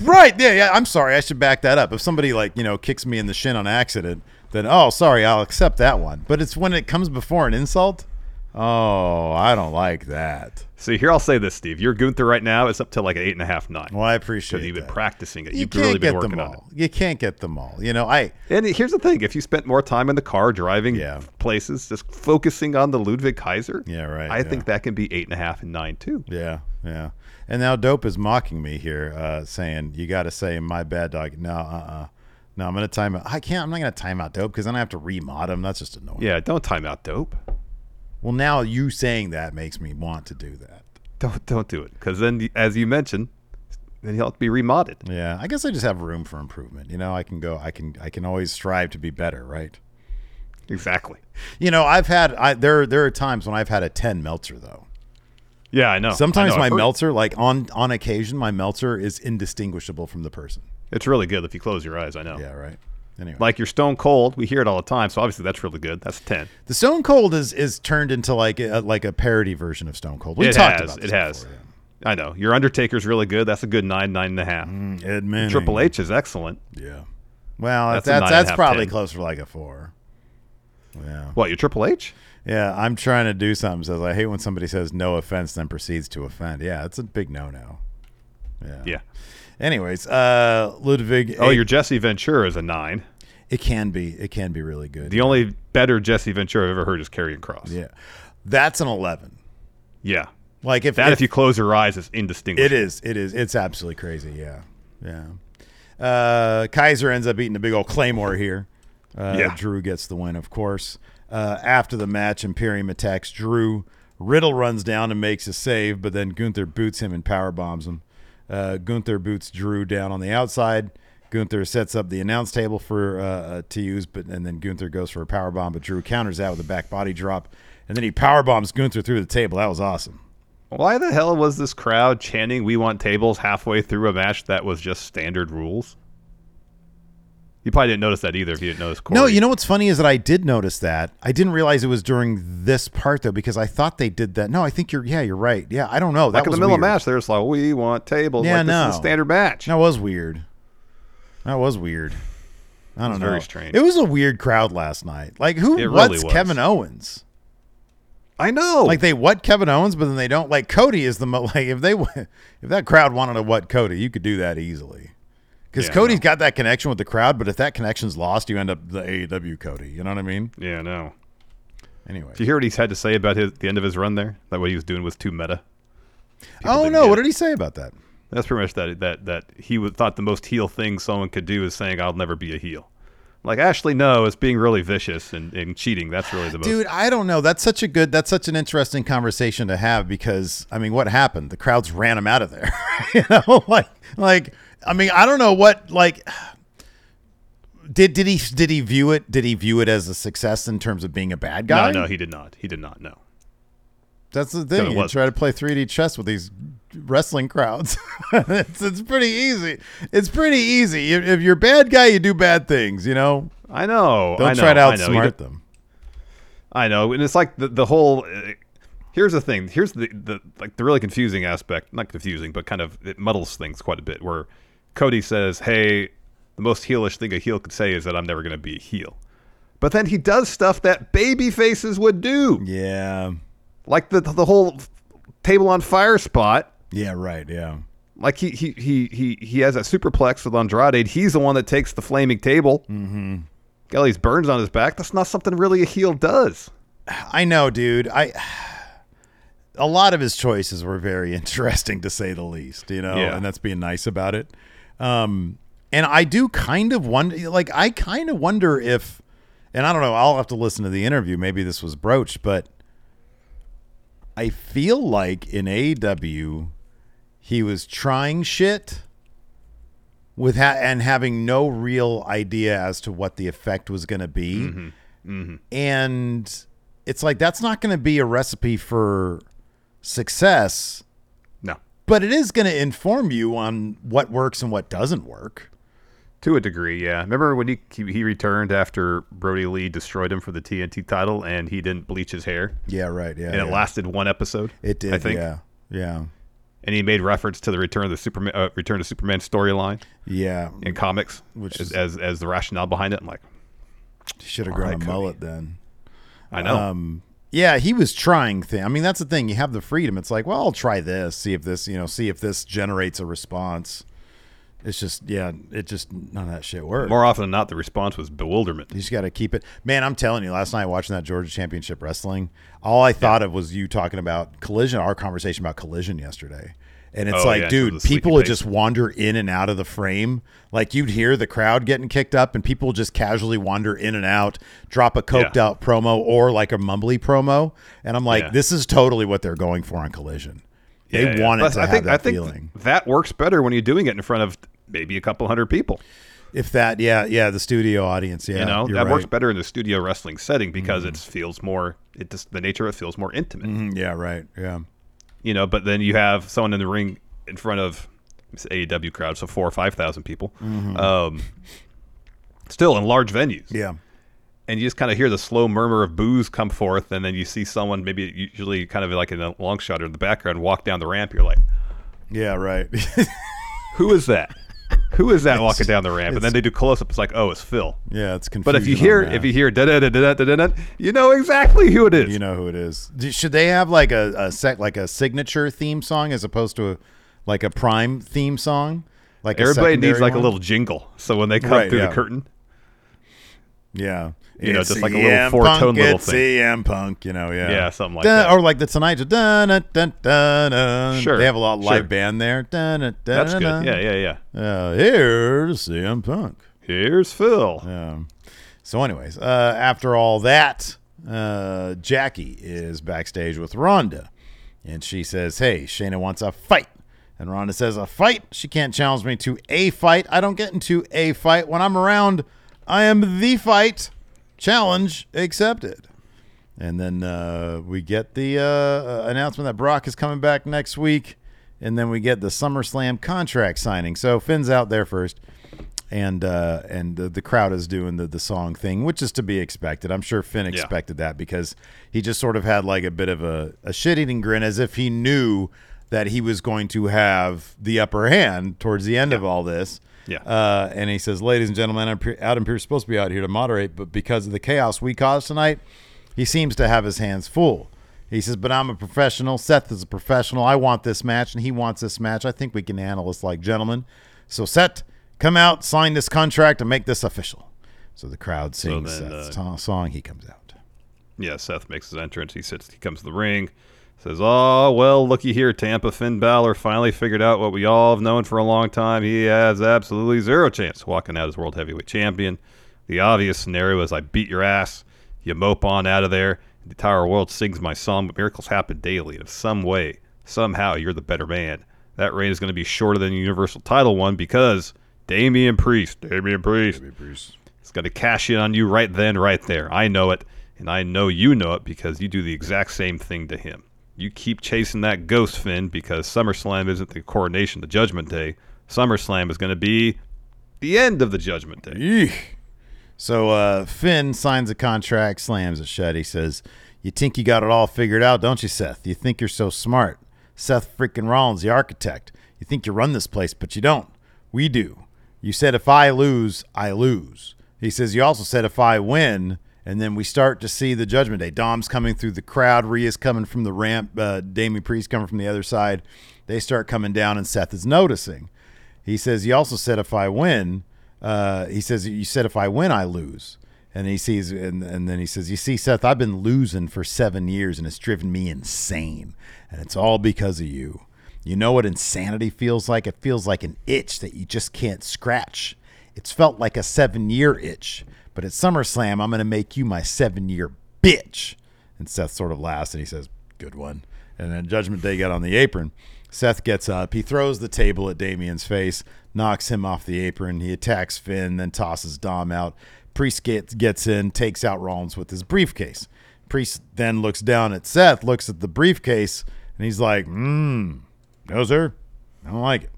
Right. Yeah, I'm sorry. I should back that up. If somebody, like, kicks me in the shin on accident, then, oh, sorry, I'll accept that one. But it's when it comes before an insult. Oh, I don't like that. See, here, I'll say this, Steve. Your Gunther right now is up to like an 8.5, 9. Well, I appreciate it. Because you've been practicing it. You've really been working on it. You can't get them all. And here's the thing. If you spent more time in the car driving places, just focusing on the Ludwig Kaiser, I think that can be 8.5 and 9 too. Yeah. And now Dope is mocking me here, saying, you got to say my bad dog. No, No, I'm going to time out. I'm not going to time out Dope because then I have to remod him. That's just annoying. Yeah, don't time out Dope. Well, now you saying that makes me want to do that. Don't do it, because then, as you mentioned, then he'll have to be remodded. Yeah, I guess I just have room for improvement. I can always strive to be better, right? Exactly. There are times when I've had a 10 Meltzer though. Yeah, I know. Sometimes my Meltzer, like on occasion, my Meltzer is indistinguishable from the person. It's really good if you close your eyes. I know. Yeah, right. Anyway. Like your Stone Cold, we hear it all the time, so obviously that's really good. That's 10. The Stone Cold is turned into like a parody version of Stone Cold. We talked about this. It has. Before, yeah. I know. Your Undertaker's really good. That's a good 9, 9.5. Edmund. Triple H is excellent. Yeah. Well, that's probably 10. Closer to like a 4. Yeah. What, your Triple H? Yeah, I'm trying to do something. Says I hate when somebody says no offense, then proceeds to offend. Yeah, it's a big no-no. Yeah. Anyways, Ludwig. Oh, your Jesse Ventura is a 9. It can be really good. The only better Jesse Ventura I've ever heard is Karrion Kross. Yeah, that's an 11. Yeah, like if you close your eyes, it's indistinguishable. It is. It's absolutely crazy. Yeah. Kaiser ends up eating a big old claymore here. Drew gets the win, of course. After the match, Imperium attacks Drew. Riddle runs down and makes a save, but then Gunther boots him and power bombs him. Gunther boots Drew down on the outside. Gunther sets up the announce table for to use, and then Gunther goes for a power bomb, but Drew counters that with a back body drop, and then he power bombs Gunther through the table. That was awesome. Why the hell was this crowd chanting "We want tables" halfway through a match that was just standard rules? You probably didn't notice that either if you didn't notice Corey. No, you know what's funny is that I did notice that. I didn't realize it was during this part, though, because I thought they did that. No, I think you're right. Yeah, I don't know. That was in the middle of the match, they're just like, "We want tables." Yeah, like, no. This is a standard match. That was weird. I don't know. Very strange. It was a weird crowd last night. Like, who wants Kevin Owens? I know. Like, they what Kevin Owens, but then they don't. Like, Cody is the most. Like, if that crowd wanted to what Cody, you could do that easily. Because Cody's got that connection with the crowd, but if that connection's lost, you end up the AEW Cody. You know what I mean? Yeah, I know. Anyway. Did you hear what he's had to say about the end of his run there? That what he was doing was too meta? Oh, no. What did he say about that? That's pretty much that he thought the most heel thing someone could do is saying, "I'll never be a heel." Like, actually, no, it's being really vicious and cheating. That's really the most. Dude, I don't know. That's such an interesting conversation to have because, I mean, what happened? The crowds ran him out of there. You know, like. I mean, I don't know what, like, did he view it? Did he view it as a success in terms of being a bad guy? No, he did not. He did not. No, that's the thing. You try to play 3D chess with these wrestling crowds. It's pretty easy. It's pretty easy. If you're a bad guy, you do bad things. You know. I know. Don't try to outsmart them. I know, and it's like the whole. Here's the thing. Here's the really confusing aspect. Not confusing, but kind of it muddles things quite a bit. Where Cody says, "Hey, the most heelish thing a heel could say is that I'm never going to be a heel." But then he does stuff that baby faces would do. Yeah. Like the whole table on fire spot. Yeah, right, yeah. Like he has a superplex with Andrade. He's the one that takes the flaming table. Mm-hmm. Got all these burns on his back. That's not something really a heel does. I know, dude. A lot of his choices were very interesting, to say the least, you know, and that's being nice about it. And I do kind of wonder, like, I kind of wonder if, and I don't know, I'll have to listen to the interview. Maybe this was broached, but I feel like in AEW, he was trying shit with and having no real idea as to what the effect was going to be. Mm-hmm. Mm-hmm. And it's like, that's not going to be a recipe for success. No, but it is going to inform you on what works and what doesn't work to a degree. Yeah, remember when he returned after Brody Lee destroyed him for the TNT title and he didn't bleach his hair? Yeah, right. Yeah, and it lasted one episode. It did, I think. Yeah. And he made reference to the Return to Superman storyline. Yeah, in comics, which is as the rationale behind it. I'm like, should have grown a mullet then. I know. Yeah, he was trying things. I mean, that's the thing. You have the freedom. It's like, well, I'll try this, see if this generates a response. It's just, none of that shit worked. More often than not, the response was bewilderment. You just got to keep it. Man, I'm telling you, last night watching that Georgia Championship Wrestling, all I thought of was you talking about Collision, our conversation about Collision yesterday. And it's dude, people would just wander in and out of the frame. Like, you'd hear the crowd getting kicked up and people just casually wander in and out, drop a coked out promo or like a mumbly promo. And I'm like, this is totally what they're going for on Collision. They wanted to have that feeling. That works better when you're doing it in front of maybe a couple hundred people. If that, the studio audience, yeah. You know, that works better in the studio wrestling setting because it feels more, the nature of it feels more intimate. Mm-hmm. Yeah, right, yeah. You know, but then you have someone in the ring in front of AEW crowd, so 4,000 or 5,000 people, still in large venues. Yeah, and you just kind of hear the slow murmur of boos come forth, and then you see someone, maybe usually kind of like in a long shot or in the background, walk down the ramp. You're like, yeah, right. Who is that? Who is that walking down the ramp? And then they do close up. It's like, oh, it's Phil. Yeah, it's confusing. But if you hear da da da da da da, you know exactly who it is. You know who it is. Should they have like a signature theme song as opposed to a prime theme song? Like everybody needs a little jingle. So when they come through the curtain. Yeah, you know, just like a little four-tone little thing. CM Punk, you know, yeah, something like that. Or like the Tonight Show. Sure, they have a lot of live band there. That's good. Yeah. Here's CM Punk. Here's Phil. So, anyways, after all that, Jackie is backstage with Rhonda, and she says, "Hey, Shayna wants a fight." And Rhonda says, "A fight? She can't challenge me to a fight. I don't get into a fight. When I'm around, I am the fight. Challenge accepted." And then we get the announcement that Brock is coming back next week. And then we get the SummerSlam contract signing. So Finn's out there first. And the crowd is doing the song thing, which is to be expected. I'm sure Finn expected that because he just sort of had like a bit of a shit-eating grin, as if he knew that he was going to have the upper hand towards the end of all this. And he says, "Ladies and gentlemen, Adam Pearce is supposed to be out here to moderate, but because of the chaos we caused tonight, he seems to have his hands full." He says, "But I'm a professional. Seth is a professional. I want this match, and he wants this match. I think we can handle this like gentlemen. So, Seth, come out, sign this contract, and make this official." So the crowd sings Seth's song. He comes out. Yeah, Seth makes his entrance. He comes to the ring. Says, "Oh, well, looky here, Tampa. Finn Balor finally figured out what we all have known for a long time. He has absolutely zero chance walking out as world heavyweight champion. The obvious scenario is I beat your ass, you mope on out of there, the entire world sings my song, but miracles happen daily. And in some way, somehow, you're the better man. That reign is going to be shorter than the Universal title one because Damian Priest is going to cash in on you right then, right there. I know it, and I know you know it because you do the exact same thing to him. You keep chasing that ghost, Finn, because SummerSlam isn't the coronation to Judgment Day. SummerSlam is going to be the end of the Judgment Day." Eek. So Finn signs a contract, slams it shut. He says, "You think you got it all figured out, don't you, Seth? You think you're so smart. Seth freaking Rollins, the architect. You think you run this place, but you don't. We do. You said if I lose, I lose." He says, "You also said if I win." And then we start to see the Judgment Day. Dom's coming through the crowd. Rhea's coming from the ramp. Damian Priest coming from the other side. They start coming down, and Seth is noticing. He says, "You also said if I win," he says, "You said if I win, I lose." And he sees, and then he says, "You see, Seth, I've been losing for 7 years, and it's driven me insane, and it's all because of you. You know what insanity feels like? It feels like an itch that you just can't scratch. It's felt like a 7-year itch. But at SummerSlam, I'm going to make you my 7-year bitch." And Seth sort of laughs, and he says, "Good one." And then Judgment Day got on the apron. Seth gets up. He throws the table at Damian's face, knocks him off the apron. He attacks Finn, then tosses Dom out. Priest gets in, takes out Rollins with his briefcase. Priest then looks down at Seth, looks at the briefcase, and he's like, "No, sir. I don't like it."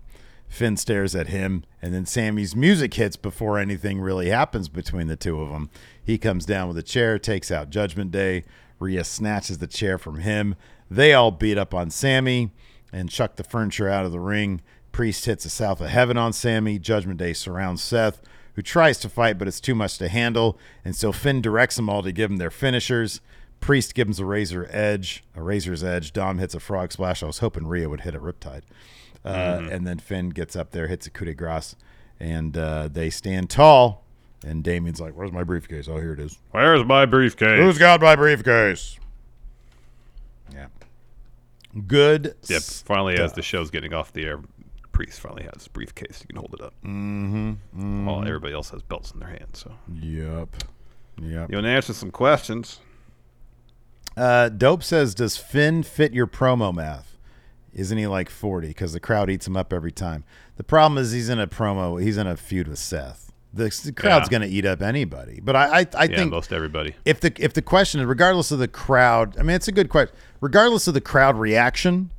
Finn stares at him, and then Sammy's music hits before anything really happens between the two of them. He comes down with a chair, takes out Judgment Day. Rhea snatches the chair from him. They all beat up on Sammy and chuck the furniture out of the ring. Priest hits a South of Heaven on Sammy. Judgment Day surrounds Seth, who tries to fight, but it's too much to handle, and so Finn directs them all to give them their finishers. Priest gives them a razor's edge. Dom hits a frog splash. I was hoping Rhea would hit a Riptide. And then Finn gets up there, hits a coup de grace, and they stand tall. And Damian's like, "Where's my briefcase? Oh, here it is. Where's my briefcase? Who's got my briefcase?" Yeah. Good. Yep. Finally, stuff. As the show's getting off the air, Priest finally has his briefcase. You can hold it up. While everybody else has belts in their hands. So. Yep. You want to answer some questions? Dope says, "Does Finn fit your promo math? Isn't he like 40? Because the crowd eats him up every time. The problem is he's in a feud with Seth. The crowd's going to eat up anybody. But I think most everybody. If the question is, regardless of the crowd, I mean, it's a good question. Regardless of the crowd reaction,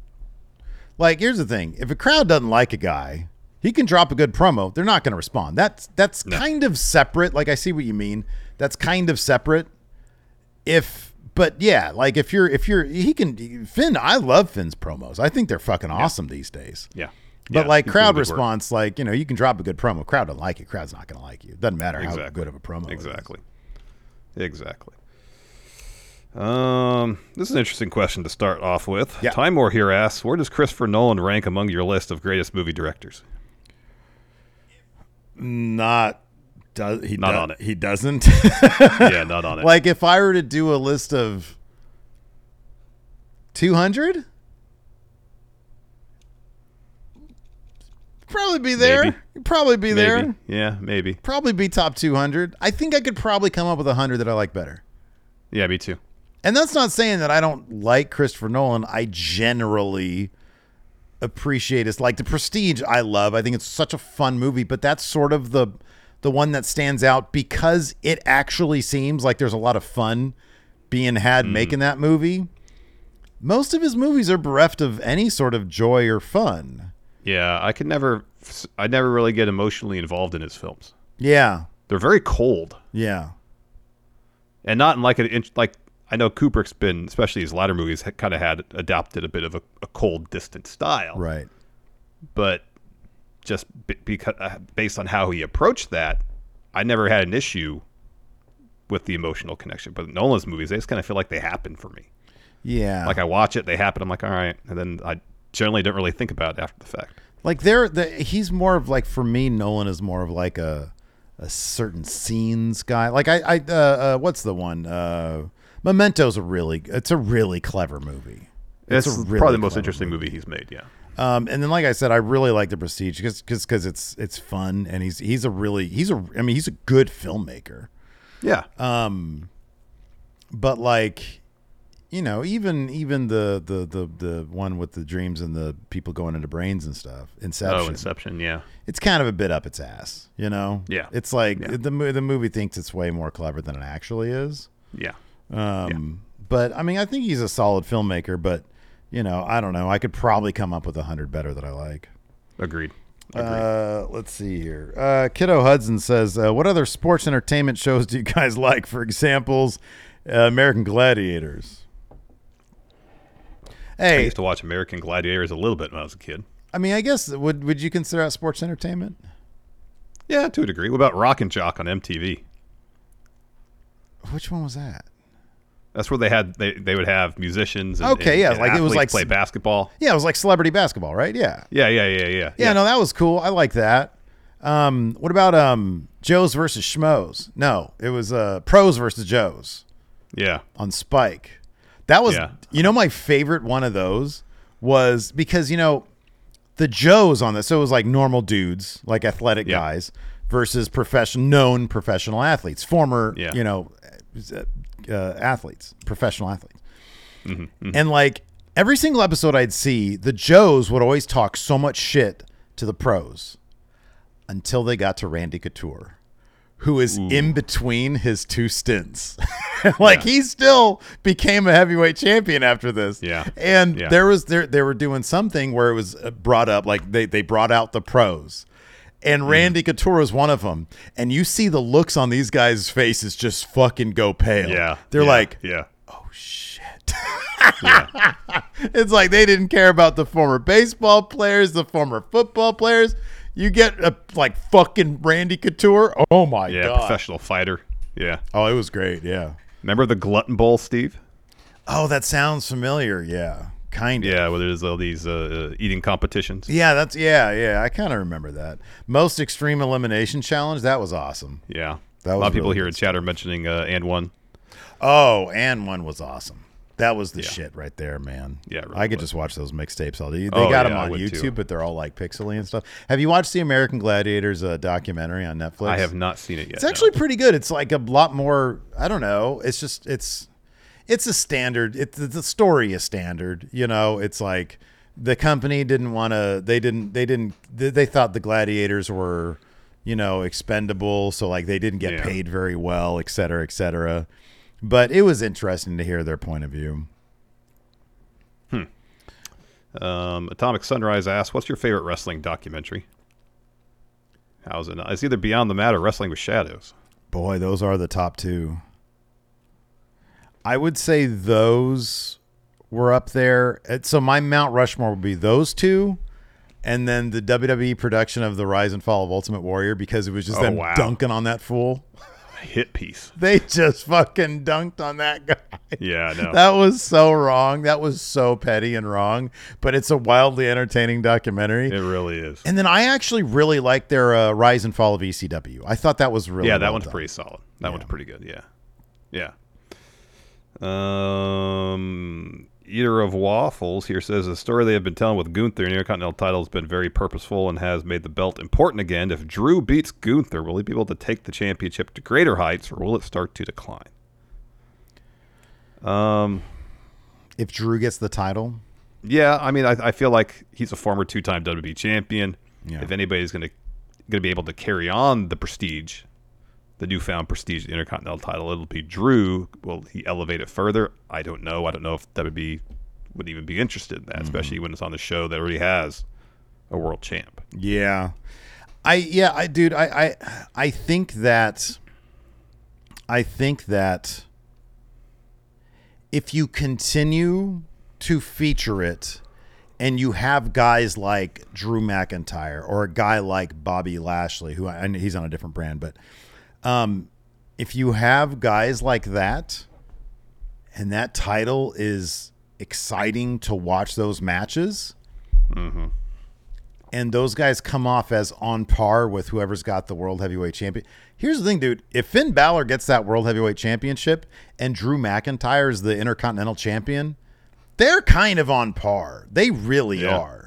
like, here's the thing. If a crowd doesn't like a guy, he can drop a good promo. They're not going to respond. That's kind of separate. Like, I see what you mean. That's kind of separate. But yeah, like Finn, I love Finn's promos. I think they're fucking awesome these days. Yeah. But like crowd response, like, you know, you can drop a good promo. Crowd don't like it. Crowd's not going to like you. It doesn't matter how good of a promo it is. Exactly. This is an interesting question to start off with. Yeah. Time War here asks, "Where does Christopher Nolan rank among your list of greatest movie directors?" Not He doesn't. Yeah, not on it. Like if I were to do a list of 200, probably be there. Maybe. Yeah, maybe. Probably be top 200. I think I could probably come up with 100 that I like better. Yeah, me too. And that's not saying that I don't like Christopher Nolan. I generally appreciate his, like, The Prestige I love. I think it's such a fun movie, but that's sort of the one that stands out because it actually seems like there's a lot of fun being had making that movie. Most of his movies are bereft of any sort of joy or fun. Yeah, I never really get emotionally involved in his films. Yeah. They're very cold. Yeah. And not in like I know Kubrick's been, especially his latter movies, kind of had adopted a bit of a cold, distant style. Right. But just because based on how he approached that, I never had an issue with the emotional connection. But Nolan's movies, they just kind of feel like they happen for me. Yeah. Like I watch it, they happen. I'm like, all right. And then I generally don't really think about it after the fact. Like he's more of like, for me, Nolan is more of like a certain scenes guy. Like what's the one? Memento's a really clever movie. It's really probably the most interesting movie he's made. Yeah. And then, like I said, I really like The Prestige because it's fun and he's a good filmmaker. Yeah. But like, you know, even the one with the dreams and the people going into brains and stuff. Inception. Oh, Inception, yeah. It's kind of a bit up its ass, you know? Yeah. It's like the movie thinks it's way more clever than it actually is. Yeah. But, I mean, I think he's a solid filmmaker, but, you know, I don't know. I could probably come up with 100 better that I like. Agreed. Let's see here. Kiddo Hudson says, what other sports entertainment shows do you guys like? For examples, American Gladiators. Hey, I used to watch American Gladiators a little bit when I was a kid. I mean, I guess, would you consider that sports entertainment? Yeah, to a degree. What about Rock and Jock on MTV? Which one was that? That's where they would have musicians and play basketball. Yeah, it was like celebrity basketball, right? Yeah. Yeah, no, that was cool. I like that. What about Joe's versus Schmoes? No, it was Pros versus Joes. Yeah. On Spike. That was, you know, my favorite one of those was because, you know, the Joes on this. So it was like normal dudes, like athletic guys versus known professional athletes, former, you know, athletes, professional athletes. Mm-hmm, mm-hmm. And like every single episode I'd see, the Joes would always talk so much shit to the Pros until they got to Randy Couture, who is in between his two stints. He still became a heavyweight champion after this. Yeah. And they were doing something where it was brought up, like they brought out the Pros. And Randy Couture was one of them. And you see the looks on these guys' faces just fucking go pale. Yeah. They're oh, shit. Yeah. It's like they didn't care about the former baseball players, the former football players. You get fucking Randy Couture. Oh, my God. Yeah, professional fighter. Yeah. Oh, it was great. Yeah. Remember the Glutton Bowl, Steve? Oh, that sounds familiar. Yeah. Kind of. Yeah, where there's all these eating competitions. Yeah, I kind of remember that. Most Extreme Elimination Challenge. That was awesome. Yeah. That was a lot of people here in chat are mentioning And One. Oh, And One was awesome. That was the shit right there, man. Yeah, really I could just watch those mixtapes all day. They got them on YouTube, too. But they're all like pixely and stuff. Have you watched the American Gladiators documentary on Netflix? I have not seen it yet. It's actually pretty good. It's like a lot more. I don't know. It's just it's a standard. The story is standard. You know, it's like the company didn't want to. They thought the gladiators were, you know, expendable. So like they didn't get paid very well, et cetera, et cetera. But it was interesting to hear their point of view. Atomic Sunrise asks, what's your favorite wrestling documentary? How's it? It's either Beyond the Mat or Wrestling with Shadows. Boy, those are the top two. I would say those were up there. So my Mount Rushmore would be those two. And then the WWE production of The Rise and Fall of Ultimate Warrior, because it was just them dunking on that fool. hit piece. They just fucking dunked on that guy. Yeah, I know. That was so wrong. That was so petty and wrong. But it's a wildly entertaining documentary. It really is. And then I actually really liked their rise and fall of ECW. I thought that was really well done. Pretty solid. That one's pretty good. Yeah. Eater of Waffles here says the story they have been telling with Gunther and Intercontinental title has been very purposeful and has made the belt important again. If Drew beats Gunther, will he be able to take the championship to greater heights, or will it start to decline? If Drew gets the title, yeah, I mean, I feel like he's a former two-time WWE champion. Yeah. If anybody's going to be able to carry on the prestige, the newfound prestige of the Intercontinental title, it'll be Drew. Will he elevate it further? I don't know. I don't know if WWE would even be interested in that, especially when it's on the show that already has a world champ. Yeah. I think that if you continue to feature it and you have guys like Drew McIntyre or a guy like Bobby Lashley, who I know he's on a different brand, but if you have guys like that, and that title is exciting to watch those matches, and those guys come off as on par with whoever's got the World Heavyweight Champion. Here's the thing, dude. If Finn Balor gets that World Heavyweight Championship and Drew McIntyre is the Intercontinental Champion, they're kind of on par. They really are.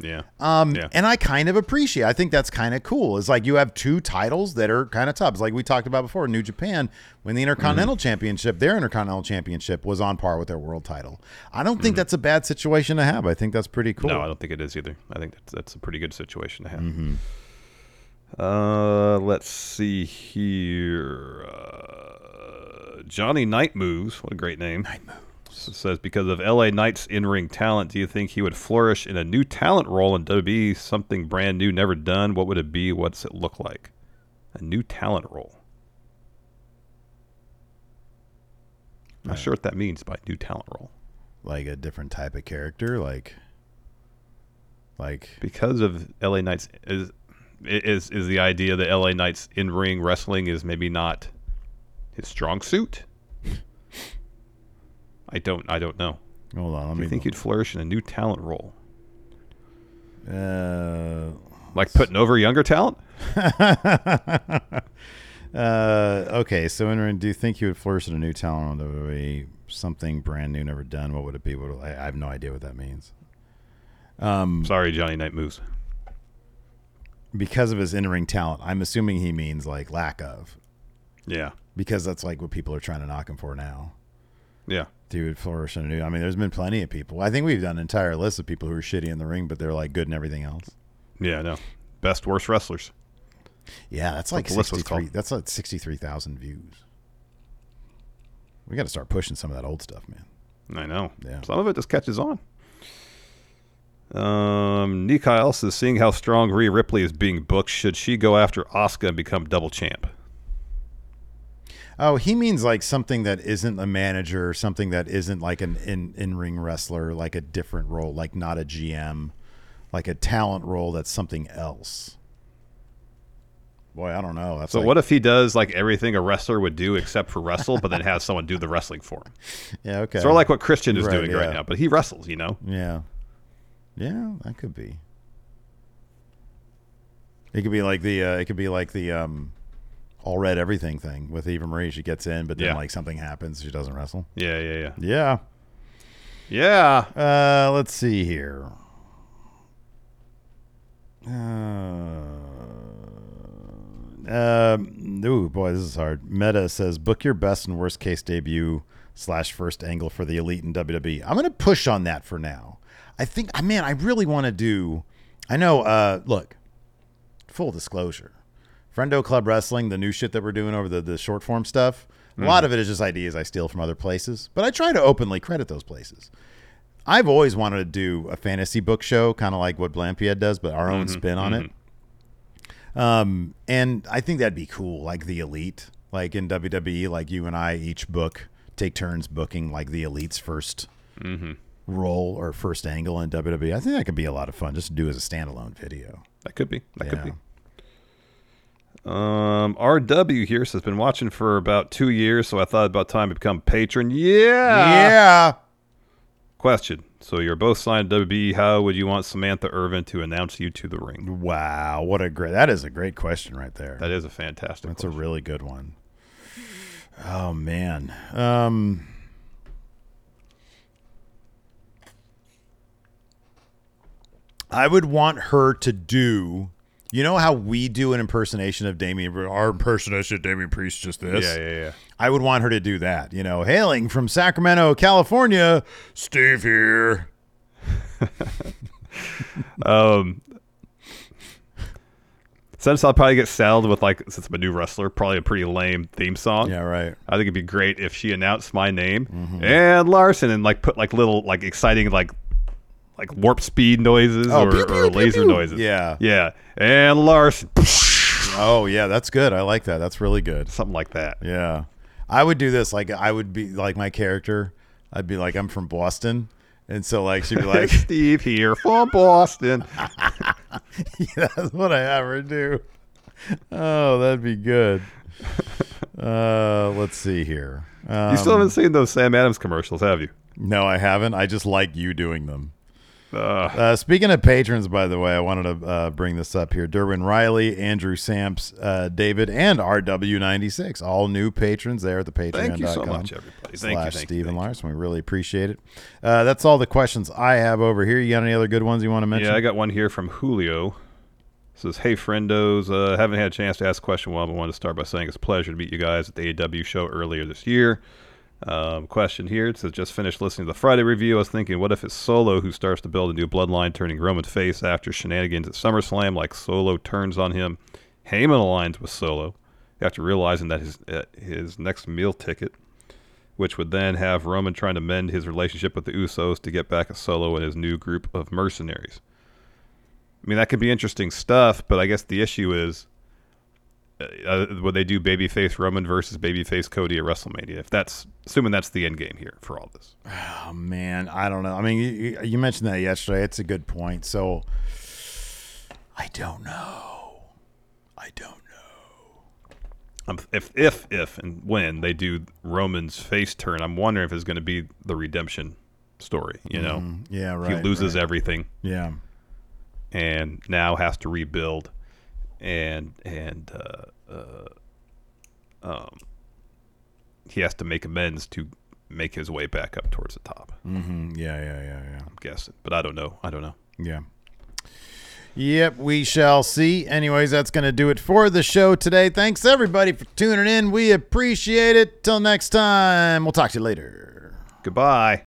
Yeah. And I kind of appreciate. I think that's kind of cool. It's like you have two titles that are kind of tough. It's like we talked about before, New Japan, when the Intercontinental Championship, their Intercontinental Championship was on par with their world title. I don't think that's a bad situation to have. I think that's pretty cool. No, I don't think it is either. I think that's a pretty good situation to have. Let's see here. Johnny Night Moves. What a great name. Night Moves. Says, because of LA Knight's in-ring talent, do you think he would flourish in a new talent role in WWE, something brand new, never done? What would it be? What's it look like? A new talent role. Not sure what that means by new talent role. Like a different type of character? Like because of LA Knight's... Is the idea that LA Knight's in-ring wrestling is maybe not his strong suit? I don't know. Hold on. Do you think you'd flourish in a new talent role? Like putting over younger talent? Okay. So, do you think you would flourish in a new talent role? WWE? Something brand new, never done. What would it be? I have no idea what that means. Sorry, Johnny Night Moves. Because of his in-ring talent, I'm assuming he means like lack of. Yeah. Because that's like what people are trying to knock him for now. Yeah. Dude, flourish in a new... I mean, there's been plenty of people. I think we've done an entire list of people who are shitty in the ring, but they're like good in everything else. Yeah, I know. Best, worst wrestlers. Yeah, that's like 63. That's like 63,000 views. We got to start pushing some of that old stuff, man. I know. Yeah. Some of it just catches on. Nikyle says, seeing how strong Rhea Ripley is being booked, should she go after Asuka and become double champ? Oh, he means like something that isn't a manager, something that isn't like an in-ring wrestler, like a different role, like not a GM, like a talent role that's something else. Boy, I don't know. That's so like, what if he does like everything a wrestler would do except for wrestle, but then has someone do the wrestling for him? Yeah, okay. Sort of like what Christian is doing right now, but he wrestles, you know? Yeah. Yeah, that could be. It could be like the, all red everything thing with Eva Marie. She gets in, but then like something happens. She doesn't wrestle. Yeah. Let's see here. Ooh, boy, this is hard. Meta says, book your best and worst case debut / first angle for the Elite in WWE. I'm going to push on that for now. I think, man, I really want to do, I know, look, full disclosure. Friendo Club Wrestling, the new shit that we're doing over the short form stuff, a lot of it is just ideas I steal from other places, but I try to openly credit those places. I've always wanted to do a fantasy book show, kind of like what Blampied does, but our own spin on it. And I think that'd be cool, like the Elite, like in WWE, like you and I each book, take turns booking like the Elite's first role or first angle in WWE. I think that could be a lot of fun just to do as a standalone video. That could be. RW here says, been watching for about 2 years, so I thought about time to become patron. Yeah. Question. So you're both signed to WWE. How would you want Samantha Irvin to announce you to the ring? Wow. What a great, that is a great question right there. That is a fantastic question. That's a really good one. Oh man. I would want her to do, you know how we do an impersonation of Damian, our impersonation of Damian Priest, just this? Yeah. I would want her to do that. You know, hailing from Sacramento, California, Steve here. Since I'll probably get saddled with, like, since I'm a new wrestler, probably a pretty lame theme song. Yeah, right. I think it'd be great if she announced my name and Larson and, like, put, like, little, like, exciting, like warp speed noises or laser noises. Yeah. And Larson. Oh, yeah, that's good. I like that. That's really good. Something like that. Yeah. I would do this. Like, I would be like my character. I'd be like, I'm from Boston. And so, like, she'd be like, Steve here from Boston. Yeah, that's what I have her do. Oh, that'd be good. Let's see here. You still haven't seen those Sam Adams commercials, have you? No, I haven't. I just like you doing them. Speaking of patrons, by the way, I wanted to bring this up here. Derwin Riley, Andrew Samps, David, and RW96, all new patrons there at the Patreon.com. Thank you so much, everybody. Thank you, Stephen Larson. We really appreciate it. That's all the questions I have over here. You got any other good ones you want to mention? Yeah, I got one here from Julio. It says, hey, friendos. Haven't had a chance to ask a question while, but wanted to start by saying it's a pleasure to meet you guys at the AEW show earlier this year. Question here. It says, just finished listening to the Friday review. I was thinking, what if it's Solo who starts to build a new bloodline, turning Roman face after shenanigans at SummerSlam, like Solo turns on him? Heyman aligns with Solo after realizing that his next meal ticket, which would then have Roman trying to mend his relationship with the Usos to get back at Solo and his new group of mercenaries. I mean, that could be interesting stuff, but I guess the issue is, would they do babyface Roman versus babyface Cody at WrestleMania? If that's assuming that's the end game here for all this. Oh man, I don't know. I mean, you mentioned that yesterday. It's a good point. So I don't know. If and when they do Roman's face turn, I'm wondering if it's going to be the redemption story. You know, yeah, right. He loses everything. Yeah, and now has to rebuild. And he has to make amends to make his way back up towards the top. Mm-hmm. Yeah. I'm guessing, but I don't know. Yeah. Yep, we shall see. Anyways, that's going to do it for the show today. Thanks everybody for tuning in. We appreciate it. Till next time, we'll talk to you later. Goodbye.